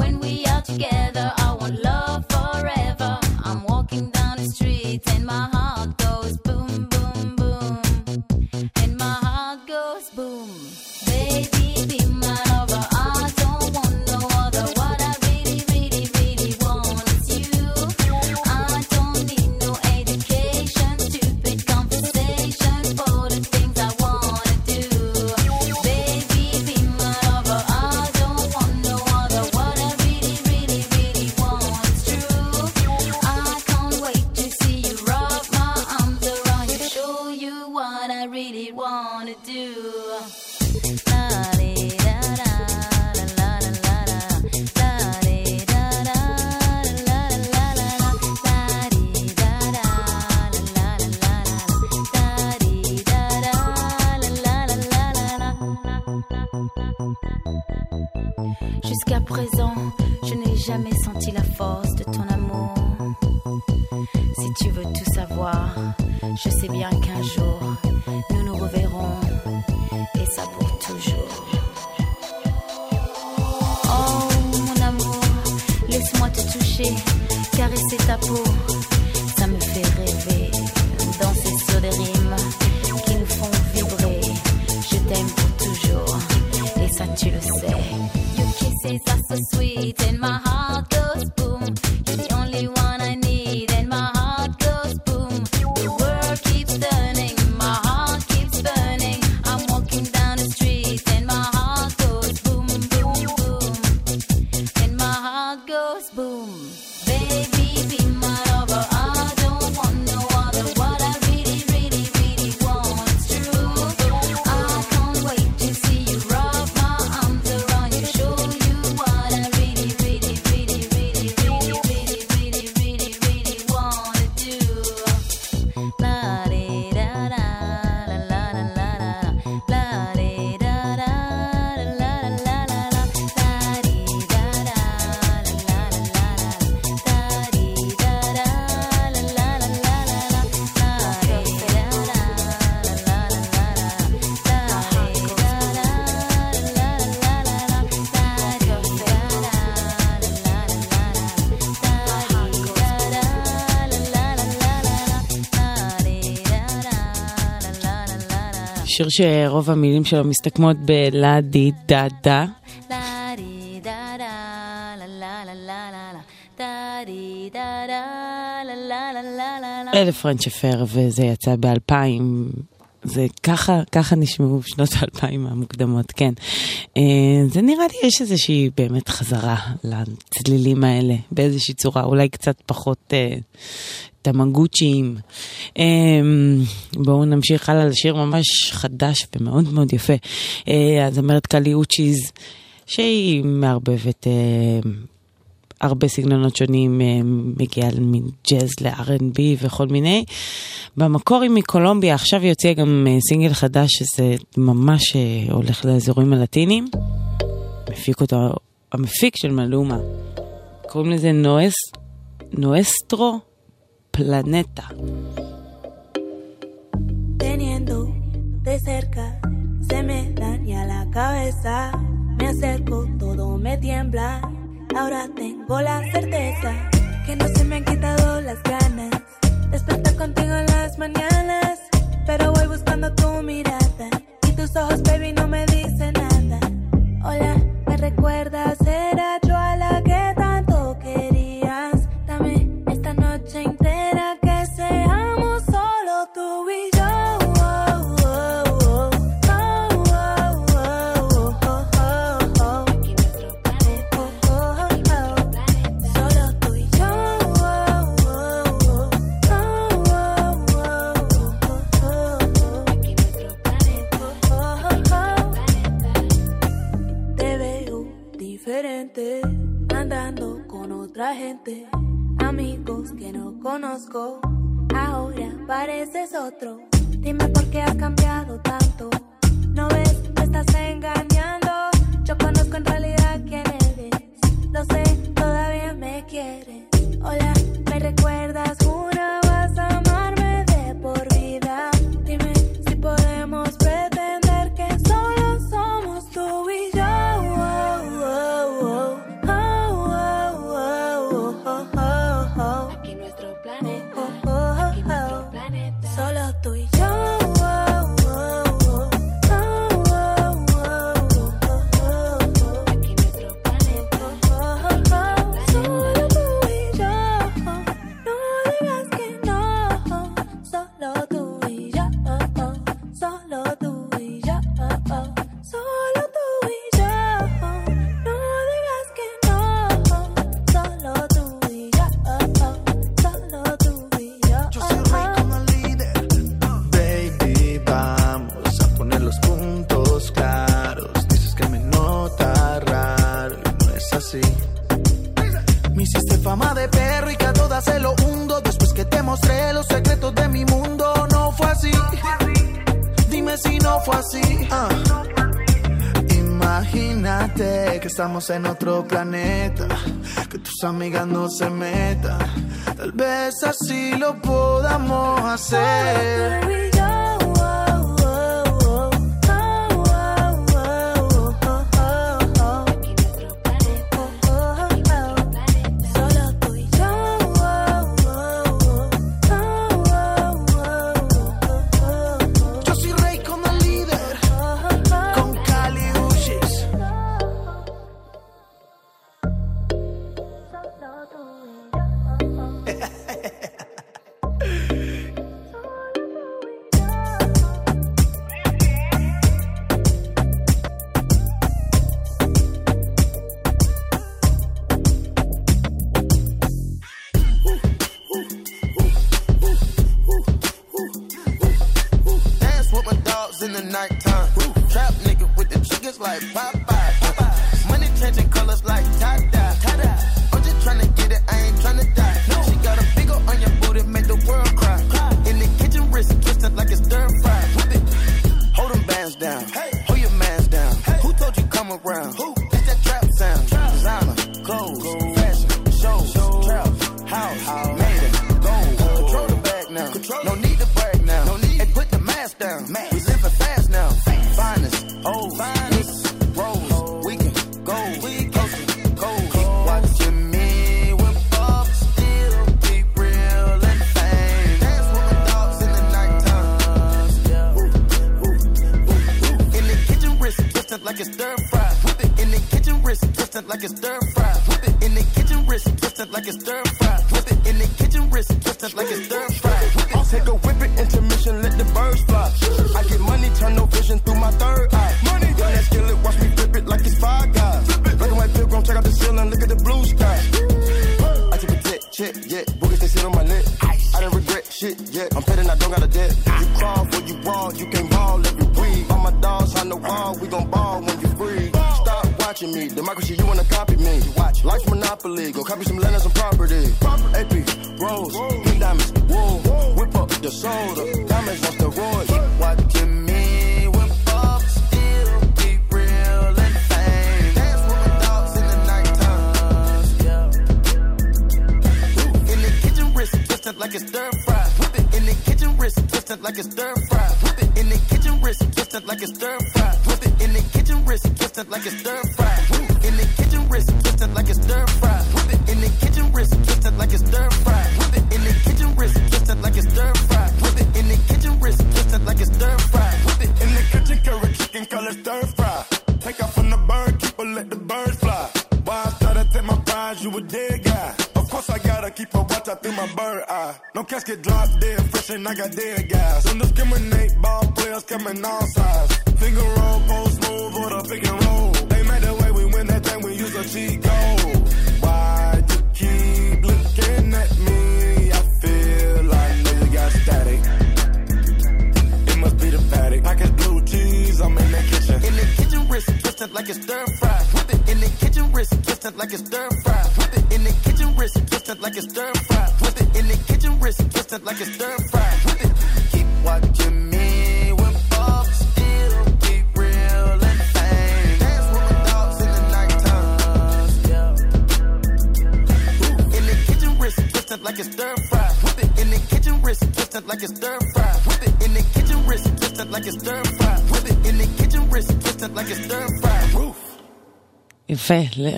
When we are together, I want love forever. I'm walking down the street. my heart goes boom, boom, boom. And my heart goes boom. Baby, be my lover. I don't want no other. What I really, really, really want is you. I don't need no education, stupid conversation for the things I want to do. Baby, be my lover. I don't want no other. What I really, really, really want is true. I can't wait to see you wrap my arms around you, show you what I really want to do. Jusqu'à présent, je n'ai jamais senti la force de ton amour. Si tu veux tout savoir, je sais bien qu'un jour, nous nous reverrons, et ça pour toujours. Oh, mon amour, laisse-moi te toucher, caresser ta peau, ça me fait rêver, danser sur des rimes qui nous font vibrer. Je t'aime pour toujours, et ça tu le sais. It's just so sweet and my heart goes boom. You're the only one I need and my heart goes boom. The world keeps turning, my heart keeps burning. I'm walking down the street and my heart goes boom, boom, boom. And my heart goes boom. Baby, be my lover. I don't want no other. What I really, really, really want is true. I can't wait to see you rub my arms around your shoulders. שיר שרוב המילים שלו מסתכמות בלה די דה דה. לה די דה דה לה לה לה לה לה דה די דה דה לה לה לה לה לה. אלף פרנצ'פר, וזה יצא ב2000. זה ככה נשמעו בשנות ה2000 המוקדמות, כן. זה נראה לי יש איזושהי באמת חזרה לצלילים האלה, באיזושהי צורה, אולי קצת פחות תמנגוצ'יים. בואו נמשיך הלאה לשיר ממש חדש ומאוד מאוד יפה. אז אומרת קלי אוצ'יז, שהיא מערבבת הרבה סגנונות שונים, מגיעה מג'אז ל-R&B וכל מיני. במקור היא מקולומביה, עכשיו היא הוציאה גם סינגל חדש, שזה ממש הולך לאזורים הלטינים. מפיק אותו, המפיק של מלומה. קוראים לזה נואסטרו פלנטה. Teniendo de cerca, se me daña la cabeza, me acerco, todo me tiembla. Ahora tengo la certeza que no se me han quitado las ganas de estar contigo en las mañanas. Pero voy buscando tu mirada y tus ojos, baby, no me dicen nada. Hola, ¿me recuerdas? Era yo a la que tanto querías. Dame esta noche entera que seamos solo tú y yo. Andando con otra gente, amigos que no conozco, ahora pareces otro. Dime por qué has cambiado tanto, no ves, me estás engañando. Yo conozco en realidad quién eres, lo sé, todavía me quieres. Hola, ¿me recuerdas? Jura, vas a amarme de por vida. Dime si podemos pretender que solo somos tú y yo. Aquí nuestro planeta. fue así. Imagínate que estamos en otro planeta, que tus amigas no se metan. Tal vez así lo podamos hacer.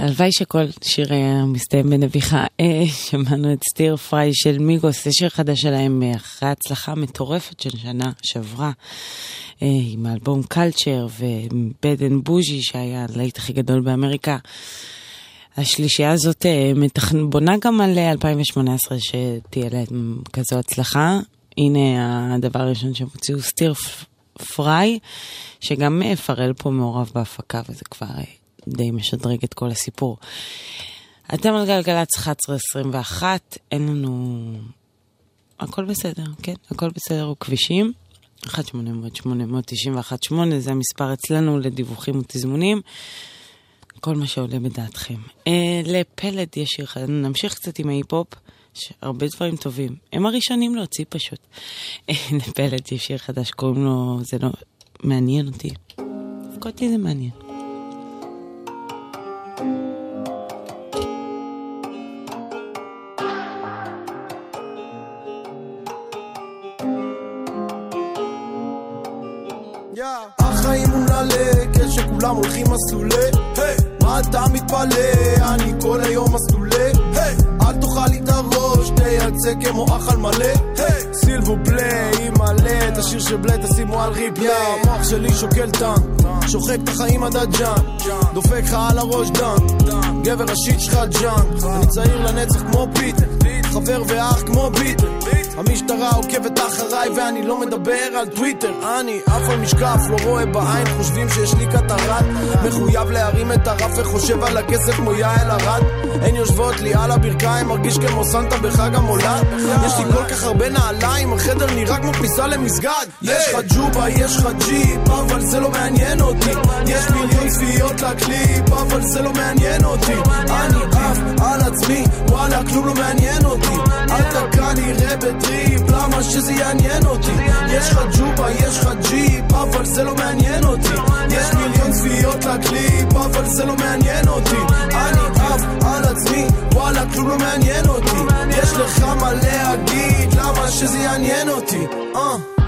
הלוואי שכל שיר היה מסתיים בנביחה. שמענו את סטיר פריי של מיגוס, זה שיר חדש שלהם אחרי ההצלחה המטורפת של שנה שעברה עם אלבום קלצ'ר ובדן בוז'י שהיה הלהיט הכי גדול באמריקה. השלישייה הזאת בונה גם על 2018 שתהיה להם כזו הצלחה. הנה הדבר הראשון שהם הוציאו, סטיר פריי, שגם פרל פה מעורב בהפקה, וזה כבר די משדרג את כל הסיפור. אתם על גלגלצ 1121, אין לנו, הכל בסדר, כן? הכל בסדר הוא כבישים, 1-800-891-8, זה המספר אצלנו לדיווחים ותזמונים, כל מה שעולה בדעתכם. לפלד יש שיר, נמשיך קצת עם ההיפ-הופ, הרבה דברים טובים, הם הראשונים להוציא פשוט. לפלד יש שיר חדש, קוראים לו, זה לא מעניין אותי. לפחות לי זה מעניין. החיים הוא נעלה, כשכולם הולכים מסלולה. מה אתה מתפלא? אני כל היום מסלולה. אל תאכל לי את הראש, תייצא כמו אכל מלא. סילבו פליי, מלא את השיר של בלי, תשימו על ריפלי. המוח שלי שוקל טנק, שוחק את החיים עד הג'אנק, דופק לך על הראש דנק, גבר השיט שלך ג'אנק. אני צעיר לנצח כמו פיט, חבר ואח כמו ביט. המשטרה עוקבת אחריי ואני לא מדבר על טוויטר. אני אף על משקף, לא רואה בעין, חושבים שיש לי קטרת, מחויב להרים את הרף וחושב על הכסף כמו יעל הרד. הן יושבות לי על הברכיים, מרגיש כמו סנטה בחג המולד. יש לי כל כך הרבה נעליים, החדר נראה כמו פיסה למסגד. יש לך ג'ובה, יש לך ג'יפ, אבל זה לא מעניין אותי. יש מיליון צפיות לקליפ, אבל זה לא מעניין אותי. אני אף על עצמי, וואלה כלום לא מעניין אותי. אתה כנראה בטריפ, למה שזה יעניין אותי? יש לך ג'ובה, יש לך ג'יפ, אבל זה לא מעניין אותי. יש מיליון צפיות לקליפ, אבל זה לא מעניין אותי. אני אף על עצמי, וואלה כלום לא מעניין אותי. יש לך מה להגיד, למה שזה יעניין אותי?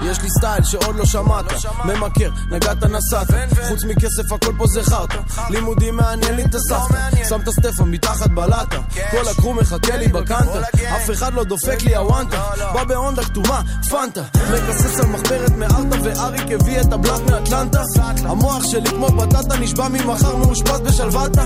יש לי סטייל שעוד לא שמעת, ממכר, נגעת נסעת, חוץ מכסף הכל פה זכרת, לימודים מעניין לי את הסבתא, שמת סטפה מתחת בלטה, כל הקרום מחכה לי בקנטה, אף אחד לא דופק לי הוואנטה, בא בהונדה כתומה, פנטה, מקסס על מחברת מארטה ואריק הביא את הבלט מאטלנטה, המוח שלי כמו בטטה נשבע ממחר מאושפז בשלוותה,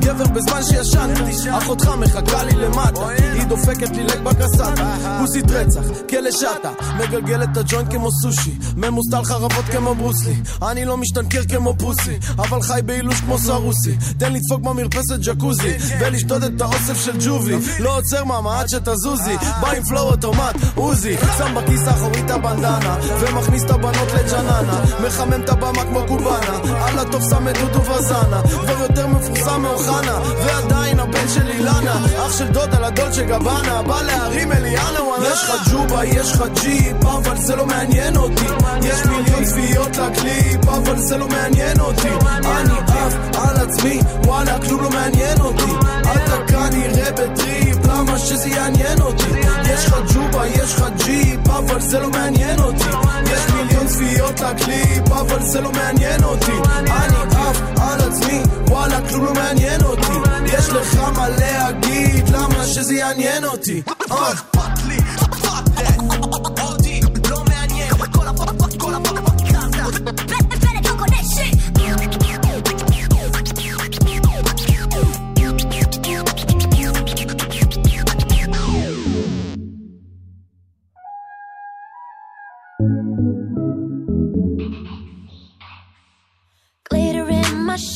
גבר בזמן שישנתי, אחותך מחכה לי למטה, היא דופקת לי לק בקסטה, פוסית רצח, כלה שטה, מגלגלת את הג'וינט כמו סושי, ממוסטל חרבות כמו ברוסלי, אני לא משתנקר כמו פוסי, אבל חי באילוש כמו סרוסי, תן לדפוק במרפסת ג'קוזי ולשתות את האוסף של ג'ובי, לא עוצר מאמא עד שתזוזי, בא עם פלו אוטומט, אוזי, שם בכיס האחורי את הבנדנה ומכניס את הבנות לג'ננה, מחמם את הבמה כמו קובנה, על הטוב שם את דודו וזנה, כבר יותר מפורסם מאוחנה, ועדיין הבן של אילנה, אח של דוד על הדולצ'ה גבנה, בא להרים אליאנה. יש לך ג'ובה, יש לך ג'יפ, אבל זה לא מעניין אותי. יש מיליון צפיות לקליפ, אבל זה לא מעניין אותי. אני אף על עצמי, וואלה כלום לא מעניין אותי. אתה כנראה בטריפ, למה שזה יעניין אותי? יש לך ג'ובה, יש לך ג'יפ, אבל זה לא מעניין אותי. יש מיליון צפיות לקליפ, אבל זה לא מעניין אותי. אני אף על עצמי, וואלה כלום לא מעניין אותי. יש לך מה להגיד, למה שזה יעניין אותי?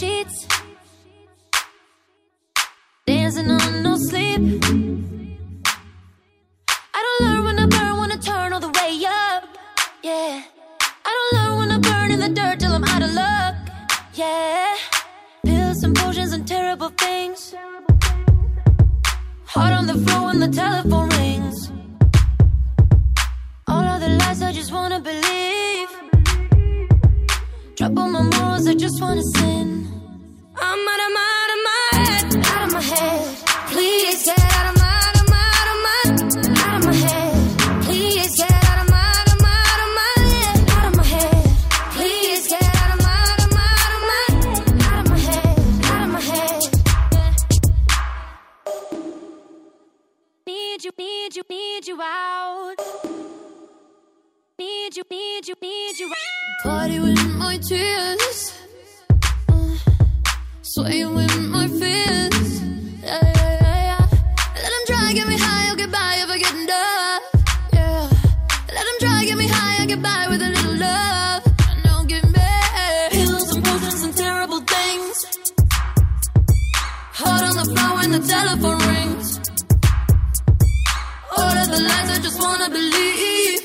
Sheets dancing on no sleep. I don't learn when to burn, wanna turn all the way up. Yeah, I don't learn when to burn in the dirt till I'm out of luck. Yeah, pills and potions and terrible things. Heart on the floor when the telephone rings. All of the lies I just wanna believe. Drop all my morals, I just wanna sin. I'm out of my head, out of my head. Please get out of my, out of my, out of my, out of my head. Please get out of my, out of my, out of my, out of my head. Please get out of my, out of my, out of my, out of my head, out of my head. Need you, need you, need you out. Need you, need you, need you out. Party with my tears, sway with my fears, yeah, yeah, yeah, yeah. Let them try, get me high, I'll get by if I get enough, yeah. Let them try, get me high, I'll get by with a little love. I know, give me pills and potions and terrible things. Heart on the floor when the telephone rings. All of the lies I just wanna believe.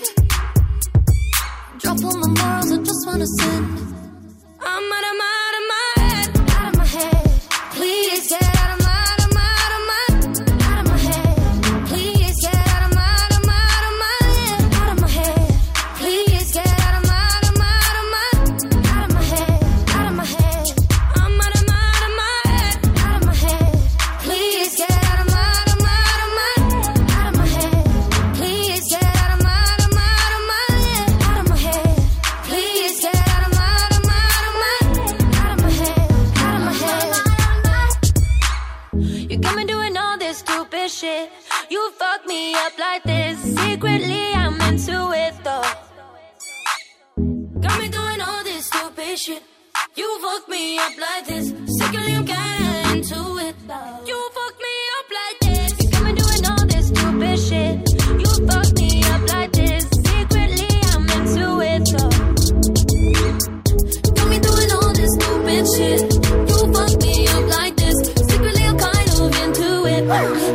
Drop all my morals, I just wanna sin. I'm out of my, out of my head, out of my head. Please get out of my, out of my, out of my, out of my head. Please get out of my, out of my, out of my, out of my head. Please get out. this shit. You fuck me up like this. Secondly, I'm kinda into it. You fuck me up like this. You come and doing all this stupid shit. You fuck me up like this. Secretly, I'm into it, so. You come and doing all this stupid shit. You fuck me up like this. Secretly, I'm kind of into it. I'm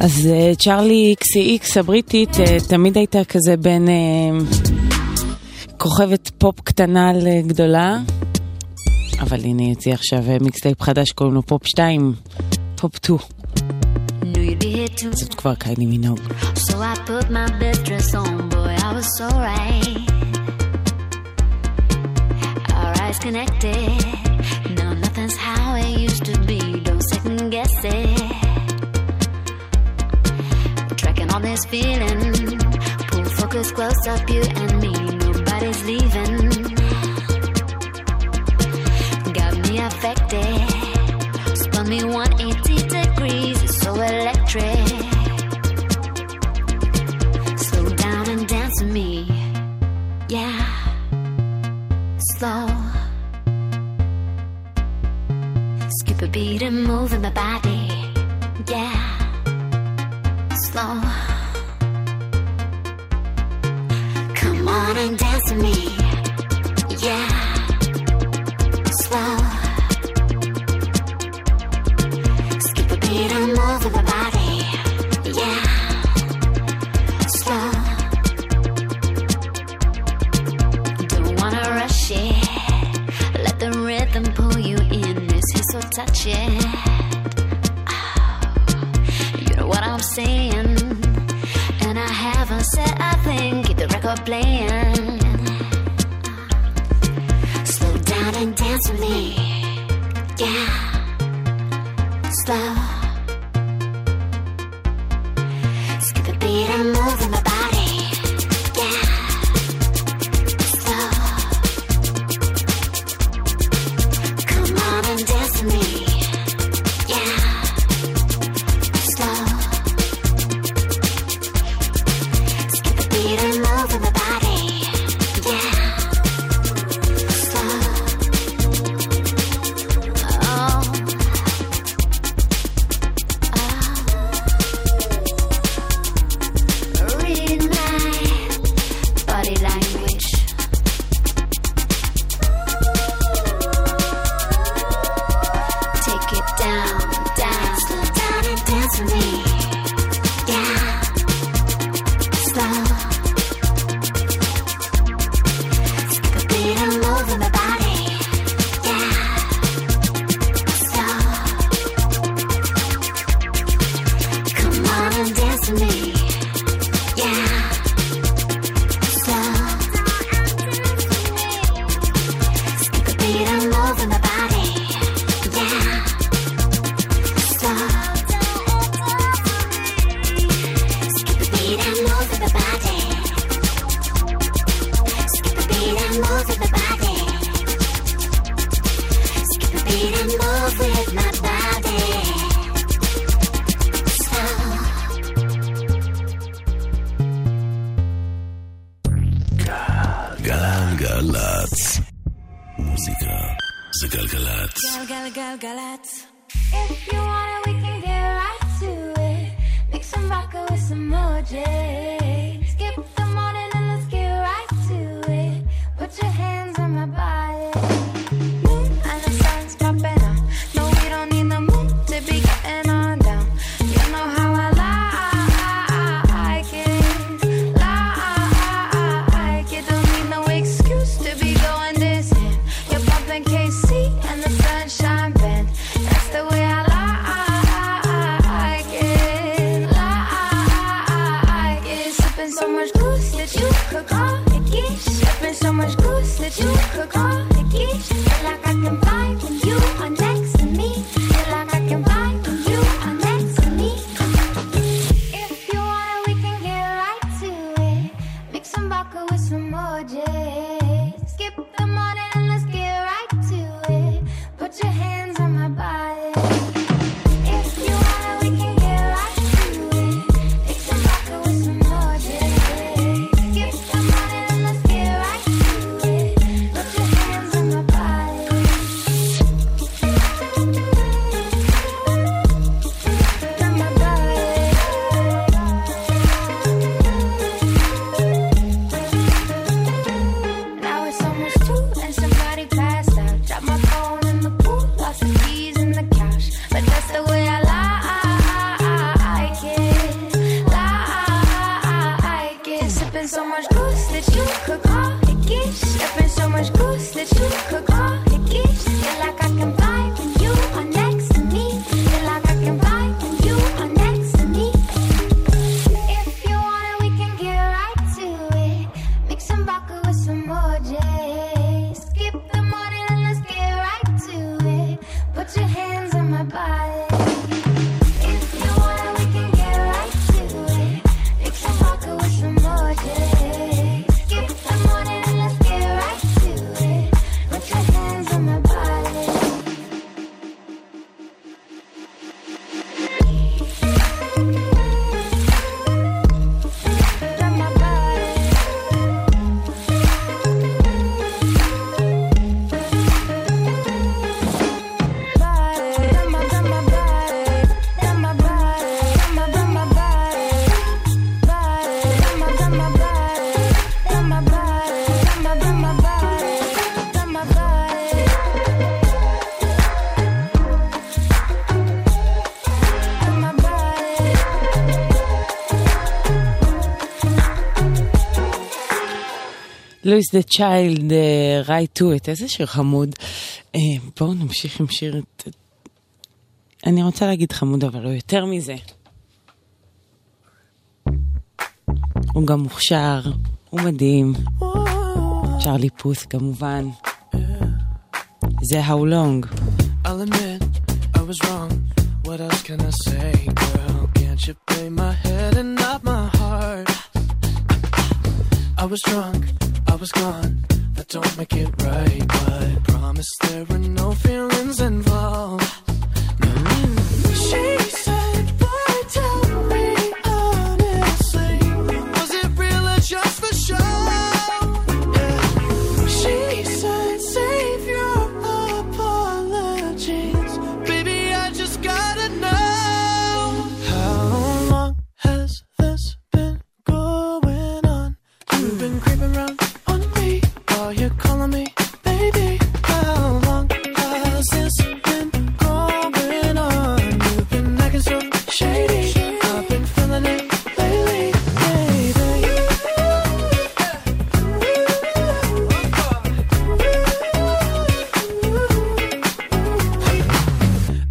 אז צ'רלי XCX הבריטית תמיד הייתה כזה בין כוכבת פופ קטנה לגדולה, אבל הנה יוציא עכשיו מיקסטייפ חדש, קוראים לו פופ 2, פופ 2. זאת כבר קיילי מינוג. So I put my best dress on, boy, I was so right. Our eyes connected, no, nothing's how it used to be, don't second guess it. All this feeling, pull focus close up, you and me, nobody's leaving. Got me affected, spun me 180 degrees, it's so electric. Slow down and dance with me, yeah, slow. Skip a beat and move in my body, yeah. Slow. Come on and dance with me, yeah. Slow. Skip a beat and move with my body, yeah. Slow. Don't wanna rush it. Let the rhythm pull you in. This is so touching. I'm saying, and I haven't said a thing. Keep the record playing. Slow down and dance with me, yeah. Slow. Skip the beat and move in my body, yeah. Slow. Come on and dance with me. Skip the morning and let's get right to it. Put your hands much goose that you could call a quiche. I've been so much goose that you could call a quiche. Feel like I can buy when you are next to me. Feel like I can buy when you are next to me. If you wanna, we can get right to it. Mix some vodka with some OJ. Skip the morning and let's get right to it. Put your hands on my body. Louis the Child, Right to It, איזה שיר חמוד. בואו נמשיך עם שיר, אני רוצה להגיד חמוד, אבל לא יותר מזה. הוא גם מוכשר, הוא מדהים. צ'רלי פות' כמובן. זה How Long. I'll admit, I was wrong. What else can I say, girl? Can't you play my head and not my heart? I was drunk. I was gone, that don't make it right, but I promise there were no feelings involved. She said, boy, tell me honestly, was it real or just for show? Yeah. She said, save your apologies, baby, I just gotta know. How long has this been going on? You've been creeping around. Are you calling me, baby? How long has this been going on? You've been acting so shady. I've been feeling it lately, baby.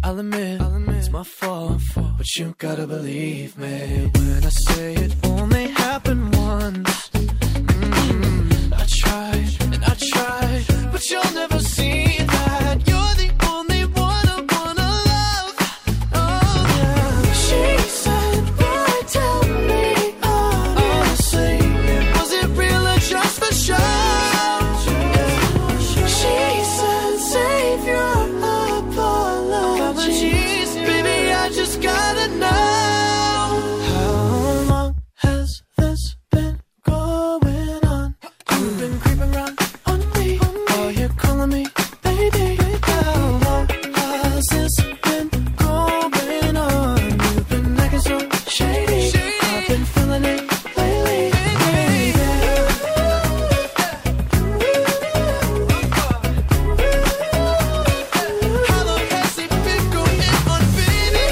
I'll admit, it's my fault, but you gotta believe me when I say it only happened once. I tried. Try, but you'll never see that you're the only one I wanna love. Oh yeah. She said, "Boy, tell me honestly, was it real or just for show?" Yeah. She said, "Save your apologies, baby, I just gotta know." How long has this been going on? You've been creeping around. Me, baby, how long has this been going on? You've been acting so shady. I've been feeling it lately, baby. How long has it been going on, baby?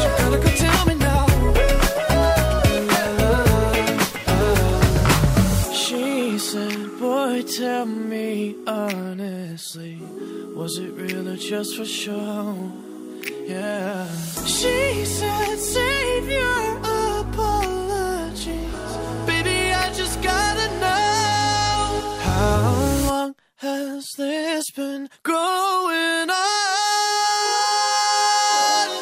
You gotta go tell me now. She said, tell me honestly, was it real or just for show? Yeah. She said, save your apology. been growing on.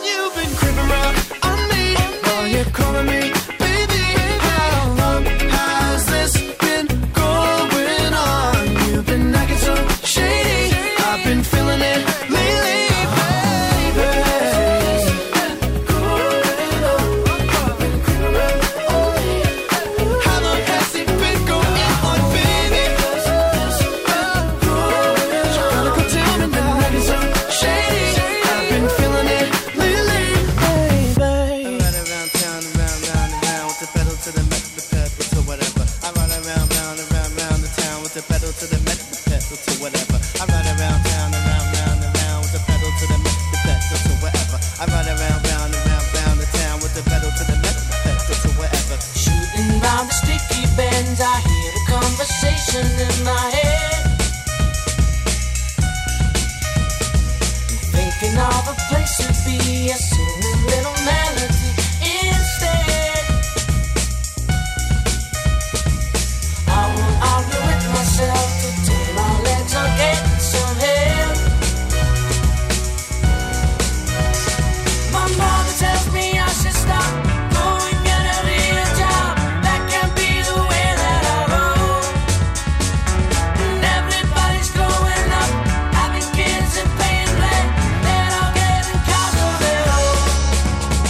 You've been creeping around on me. Oh, you're calling me, baby. How long has this been going on? You've been acting so shady. I've been feeling it lately, baby. How long has it been going on, baby? Trying to go down and down, acting so shady. I've been feeling it lately, baby. I run around town, around and round with the pedal to the metal, the pedal to whatever. I run around, round the town with the pedal to the metal, the pedal to whatever. I run around town, around with the pedal to the metal, the pedal to wherever. I run around, round the town with the pedal to the metal, the pedal to wherever. Shooting round the sticky bends, I hear the conversation in my head. Thinking of a place to be, assuming little melody instead. I will argue with myself until my legs are getting some help. My mother tells me I should stop. Go and get a real job. That can't be the way that I roll. And everybody's growing up, having kids and paying rent. They're all getting cars of their own.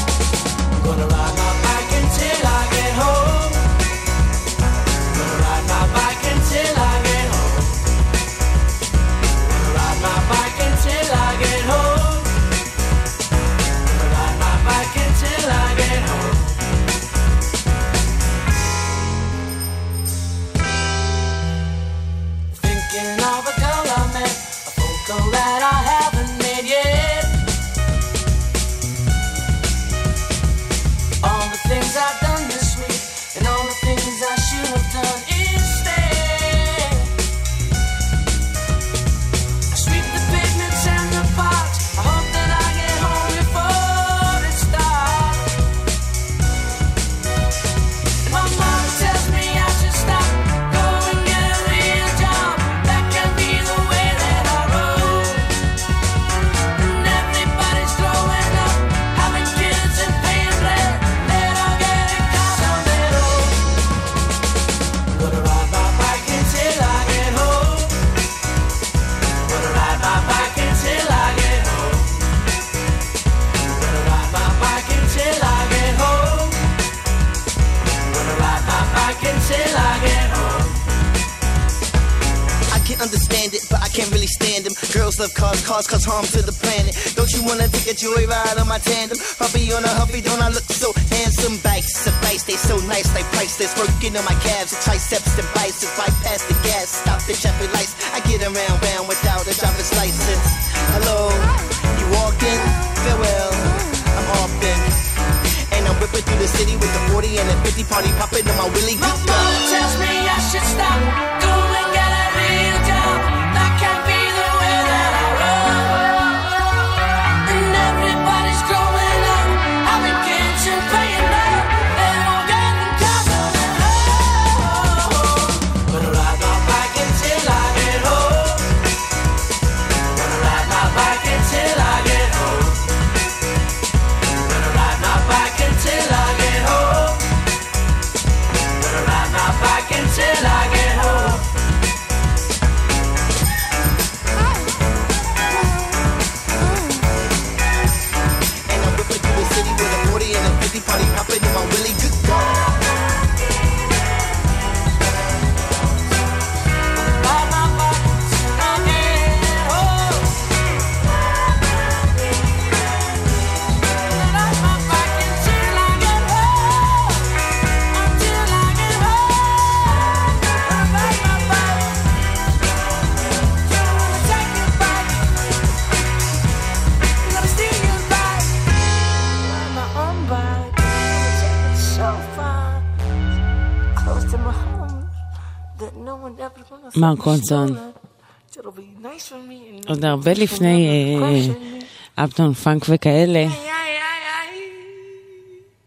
I'm gonna ride my bike until I get home. Gonna ride my bike until I get home. Gonna ride my bike until I get home. Gonna ride my bike until I get home. Thinking of a girl I met, a phone call that I haven't made yet. All the things I've done this week, and all the things I should have done instead. I sweep the pavements and the parks. I hope that I get home before it starts. My mom tells me I should stop. Go and get a real job. That can't be the way that I roll. And everybody's growing up, having kids and paying rent. They're all getting cars of their own. Gonna ride my bike until I get home. Gonna ride my bike until I get home. Gonna ride my bike until I get home. Gonna ride my bike until I get home. I can't understand it, but I can't really stand them. Girls love cars cause harm to the planet. Don't you wanna take a joyride on my tandem? Puppy on a huffy, don't I look so handsome? Bikes suffice, they so nice, like priceless. Working on my calves, the triceps, the biceps. Bypass the gas, stop the traffic lights. I get around, round without a driver's license. Hello, you walking? Farewell, I'm off then. And I'm whipping through the city with the 40 and the 50 party popping on my Willie. My mother tells me I should stop. Go and get a real job. That can't be the way that I roll. And everybody's growing up, having kids and paying rent. They're all getting cars of their own. Gonna ride my bike until I get home. Gonna ride my bike until I get home. Gonna ride my bike until I get home. Gonna ride my bike until I get home. And I'm whipping through the city with a 40 and a 50 party popping in my Willie. Good God. Ride my bike till I get home. Ride my bike until I get home. Until I get home. Ride my bike. You wanna take your bike? You wanna steal your bike? Ride my own bike. Take it so far, close to my home, that no one ever gonna see. Mark רונסון, It'll be nice for me and עוד הרבה לפני אפטון פאנק וכאלה.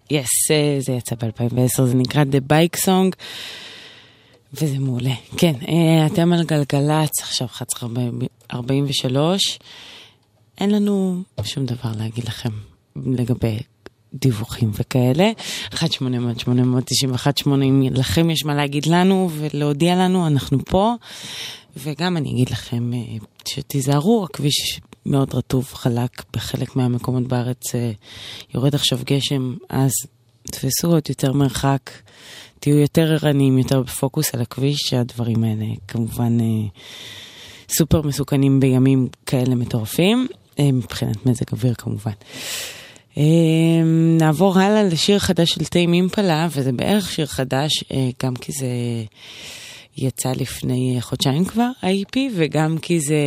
יס, זה יצא ב-2010, זה נקרא The Bike Song, וזה מעולה. כן, אתם על גלגלצ, עכשיו 11 43. אין לנו שום דבר להגיד לכם לגבי דיווחים וכאלה. 1-800-891-8, אם לכם יש מה להגיד לנו ולהודיע לנו, אנחנו פה. וגם אני אגיד לכם שתיזהרו, הכביש מאוד רטוב, חלק בחלק מהמקומות בארץ, יורד עכשיו גשם, אז תפסו עוד יותר מרחק, תהיו יותר ערניים, יותר בפוקוס על הכביש. הדברים האלה כמובן סופר מסוכנים בימים כאלה מטורפים, מבחינת מזג אוויר כמובן. נעבור הלאה לשיר חדש של טיים אימפלה, וזה בערך שיר חדש, גם כי זה יצא לפני חודשיים כבר, ה-EP, וגם כי זה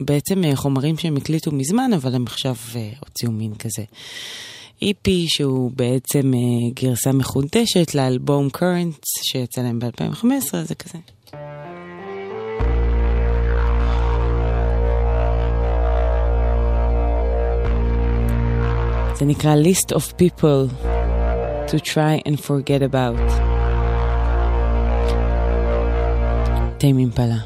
בעצם חומרים שהם הקליטו מזמן, אבל הם עכשיו הוציאו מין כזה EP שהוא בעצם גרסה מחודשת לאלבום Currents שיצא להם ב-2015, זה כזה. זה נקרא List of People to Try and Forget About. Tame Impala.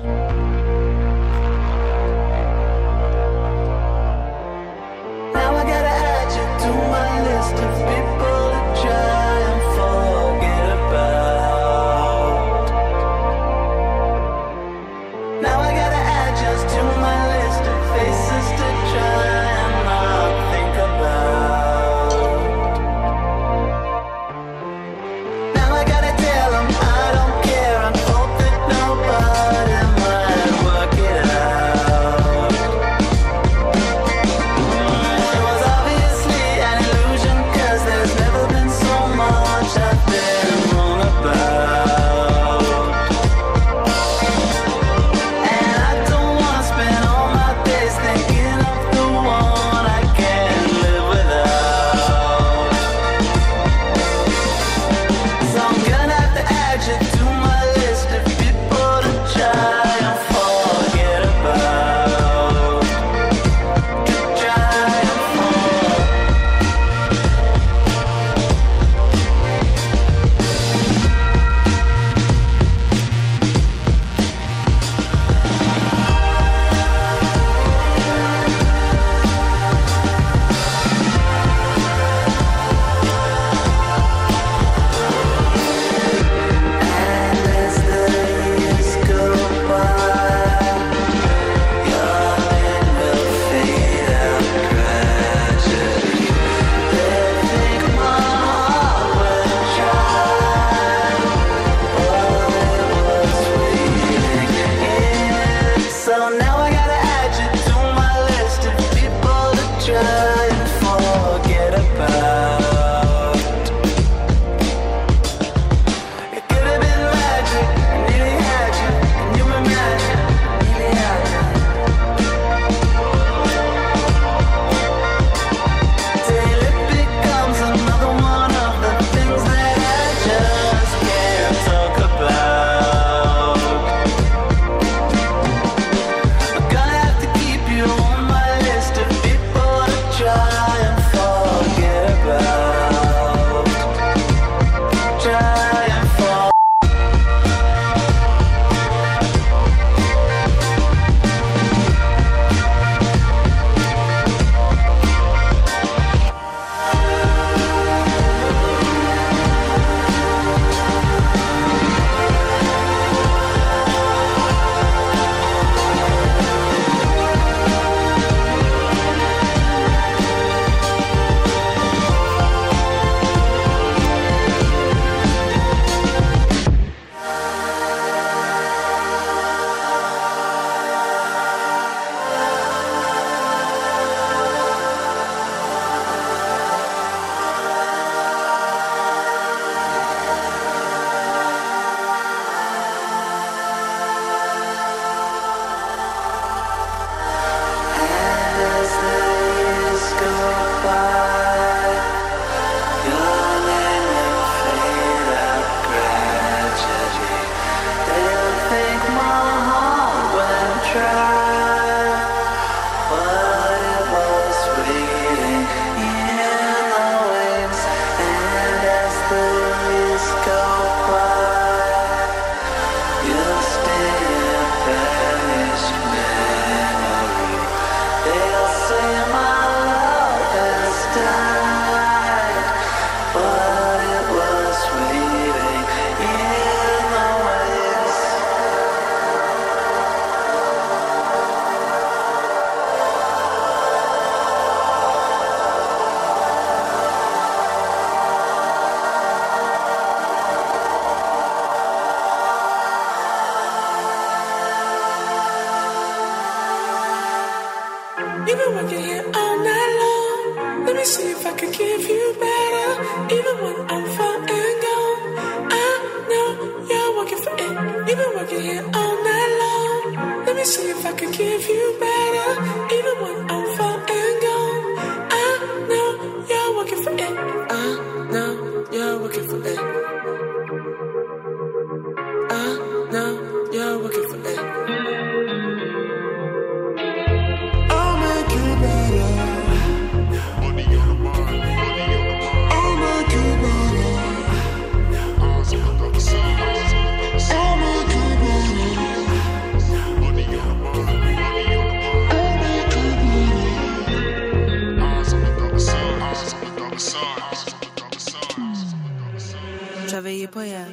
travailler pour elle.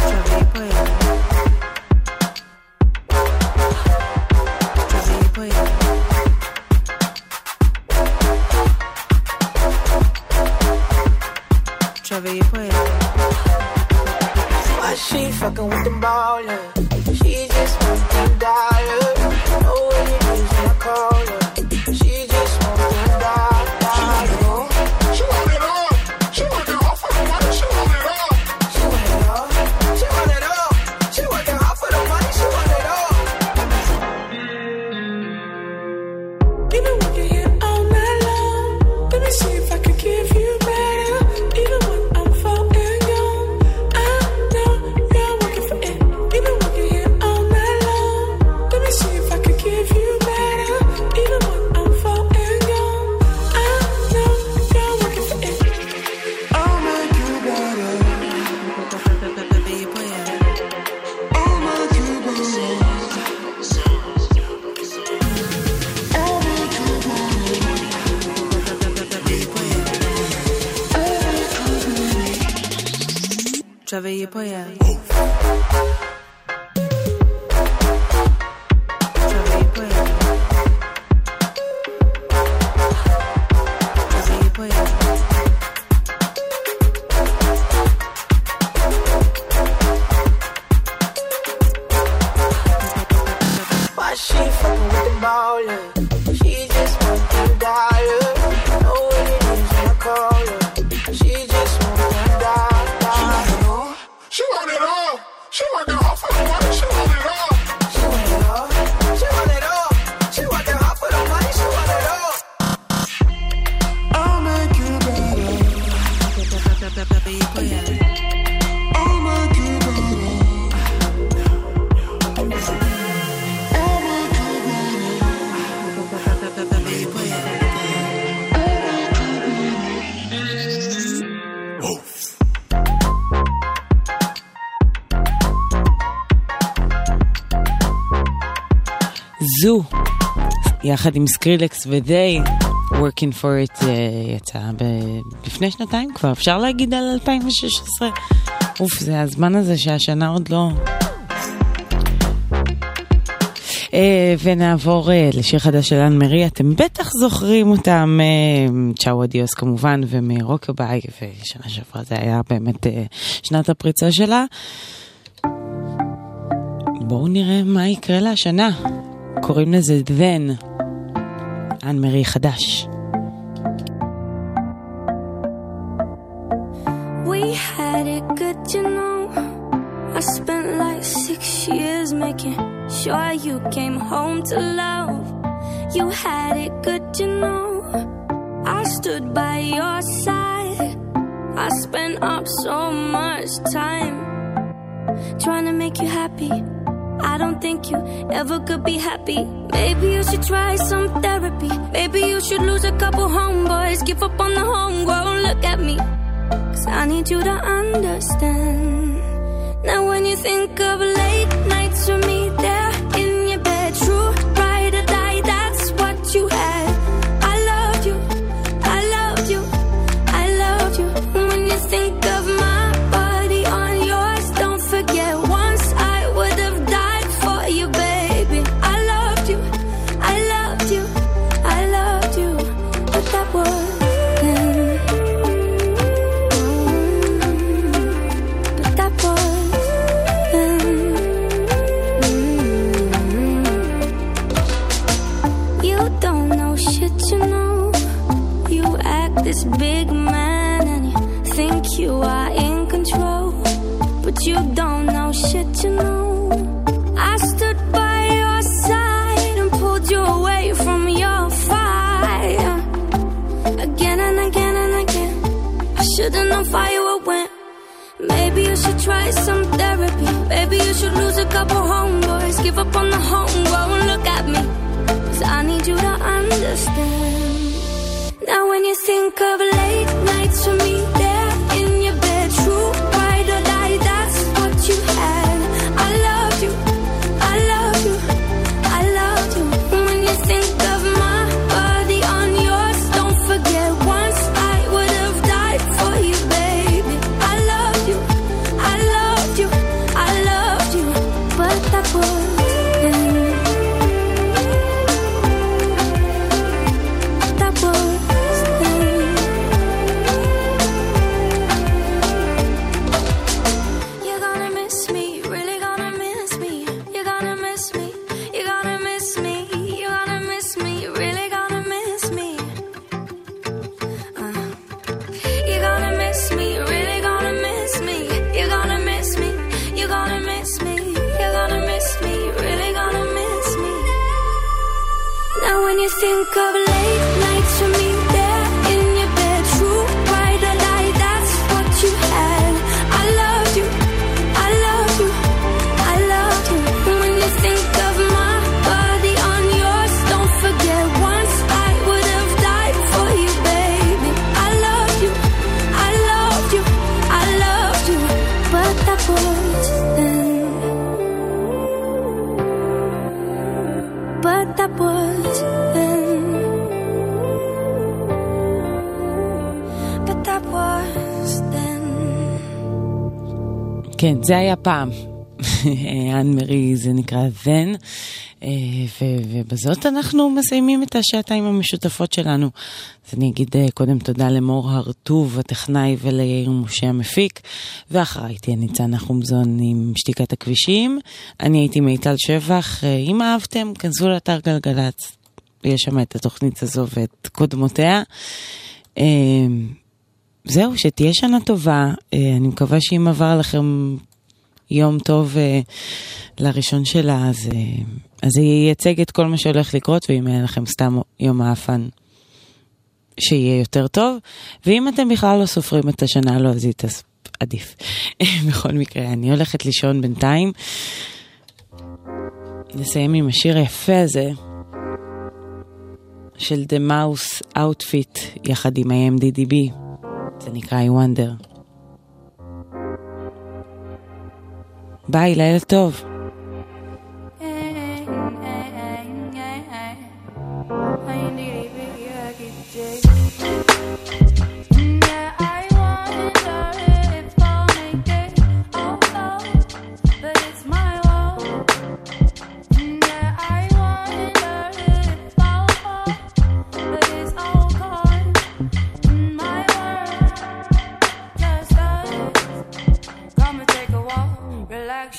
Travailler pour elle. Travailler pour elle. Why she fuckin' with them ballers? She just wants them dollars. Oh, when you lose when I call her. She just wants them dollars. She want it all. She want it all for the money. She want it all. She want it all. She want it all. She want it all for the money. She want it all. Give me what you hear all night long. Let me see if I can give you better. Even when I'm falling down, I know you're working for it. You've been working here all night long. Let me see if I can give you better. Even when I'm falling down, I know you're working for it. I'll make you better. I'll make you better. I'll make you Travailler pour elle. Travailler pour elle. Travailler pour elle. Why she fucking with them ballers? She just wants them dollars. Oh, when you lose when I call her. She just wants them dollars. She want it all. She want the all for the money. She want it all. She want it all. She want it all. She want the all for the money. She want it all. I'll make you better. I'll make you better. I'll make you better. זו, יחד עם סקרילקס ודי, Working for it יצאה לפני שנתיים כבר, אפשר להגיד על 2016. אוף, זה הזמן הזה שהשנה עוד לא. ונעבור לשיר חדש של אן מרי, אתם בטח זוכרים אותם, צ'או אדיוס כמובן, ומרוקביי, ושנה שעברה זה היה באמת שנת הפריצה שלה. בואו נראה מה יקרה לה השנה. קוראים לזה דן, אן מרי חדש. We had it good, you know. I spent like 6 years making sure you came home to love. You had it good, you know. I stood by your side. I spent up so much time trying to make you happy. I don't think you ever could be happy. Maybe you should try some therapy. Maybe you should lose a couple homeboys. Give up on the homegrown, look at me. Cause I need you to understand. Now when you think of late nights with me there in your bed, true, ride or die, that's what you had. I loved you, I loved you, I loved you. When you think of my body on yours, don't forget once I would have you, baby, I loved you, I loved you, I loved you, but that was then, but that was then, You don't know shit, you know, you act this big man and you think you are in control, but you don't know shit, you know. I stood by your side and pulled you away from your fire again and again and again. I shouldn't have fired when. Maybe you should try some therapy. Maybe you should lose a couple homeboys. Give up on the homegrown, look at me. Cause I need you to understand. Now when you think of late nights with me there in your bed, true, ride or die, that's what you had. I loved you, I loved you, I loved you. When you think of my body on yours, don't forget once I כן, זה היה פעם. אן מרי, זה נקרא ון. ובזאת אנחנו מסיימים את השעתיים המשותפות שלנו. אז אני אגיד קודם תודה למור הרטוב, הטכנאי, וליאיר משה המפיק. ואחריי תהיה ניצנה חומזון עם שתיקת הכבישים. אני הייתי מיטל שבח. אם אהבתם, כנסו לאתר גלגלץ. יש שם את התוכנית הזו ואת קודמותיה. זהו, שתהיה שנה טובה. אני מקווה שאם עבר לכם יום טוב לראשון שלה, אז היא ייצג את כל מה שהולך לקרות, ואם היה לכם סתם יום האפן, שיהיה יותר טוב. ואם אתם בכלל לא סופרים את השנה, לא, אז היא עדיף. בכל מקרה, אני הולכת לישון בינתיים. נסיים עם השיר היפה הזה, של The Mouse Outfit, יחד עם IMDDB. זה נקרא I Wonder. ביי, לילה טוב.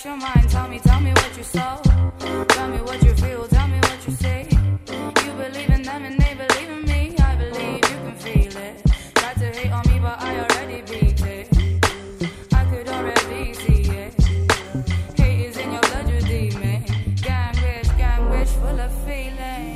Your mind, tell me what you saw, tell me what you feel, tell me what you see. You believe in them and they believe in me. I believe you can feel it. Try to hate on me, but I already beat it. I could already see it. Hate is in your blood, you demon. Gang wish, full of feeling.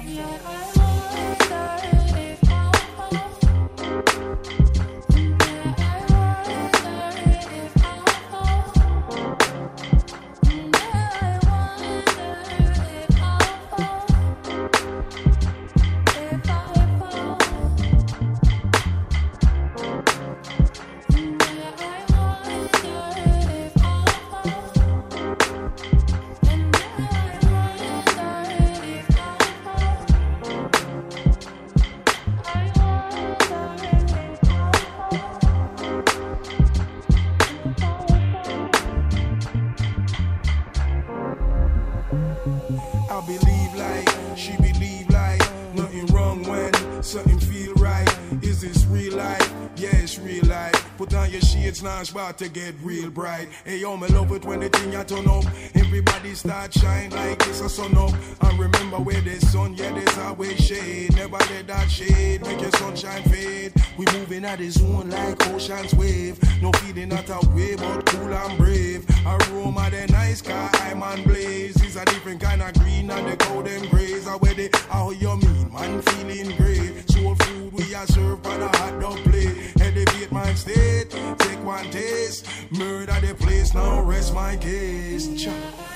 Now about to get real bright. Hey yo, me love it when the thing I turn up. Everybody start shine like it's a sun up. And remember where there's sun, yeah, there's always shade. Never let that shade make your sunshine fade. We moving at the zone like ocean's wave. No feeling at a way, but cool and brave. Aroma the nice car, I'm on blaze. It's a different kind of green and the golden grays. I wear it, how you mean, man, feeling brave. Soul food we are served on a hot dog plate. Elevate my state, take one taste. Murder the place, now rest my case. Cha.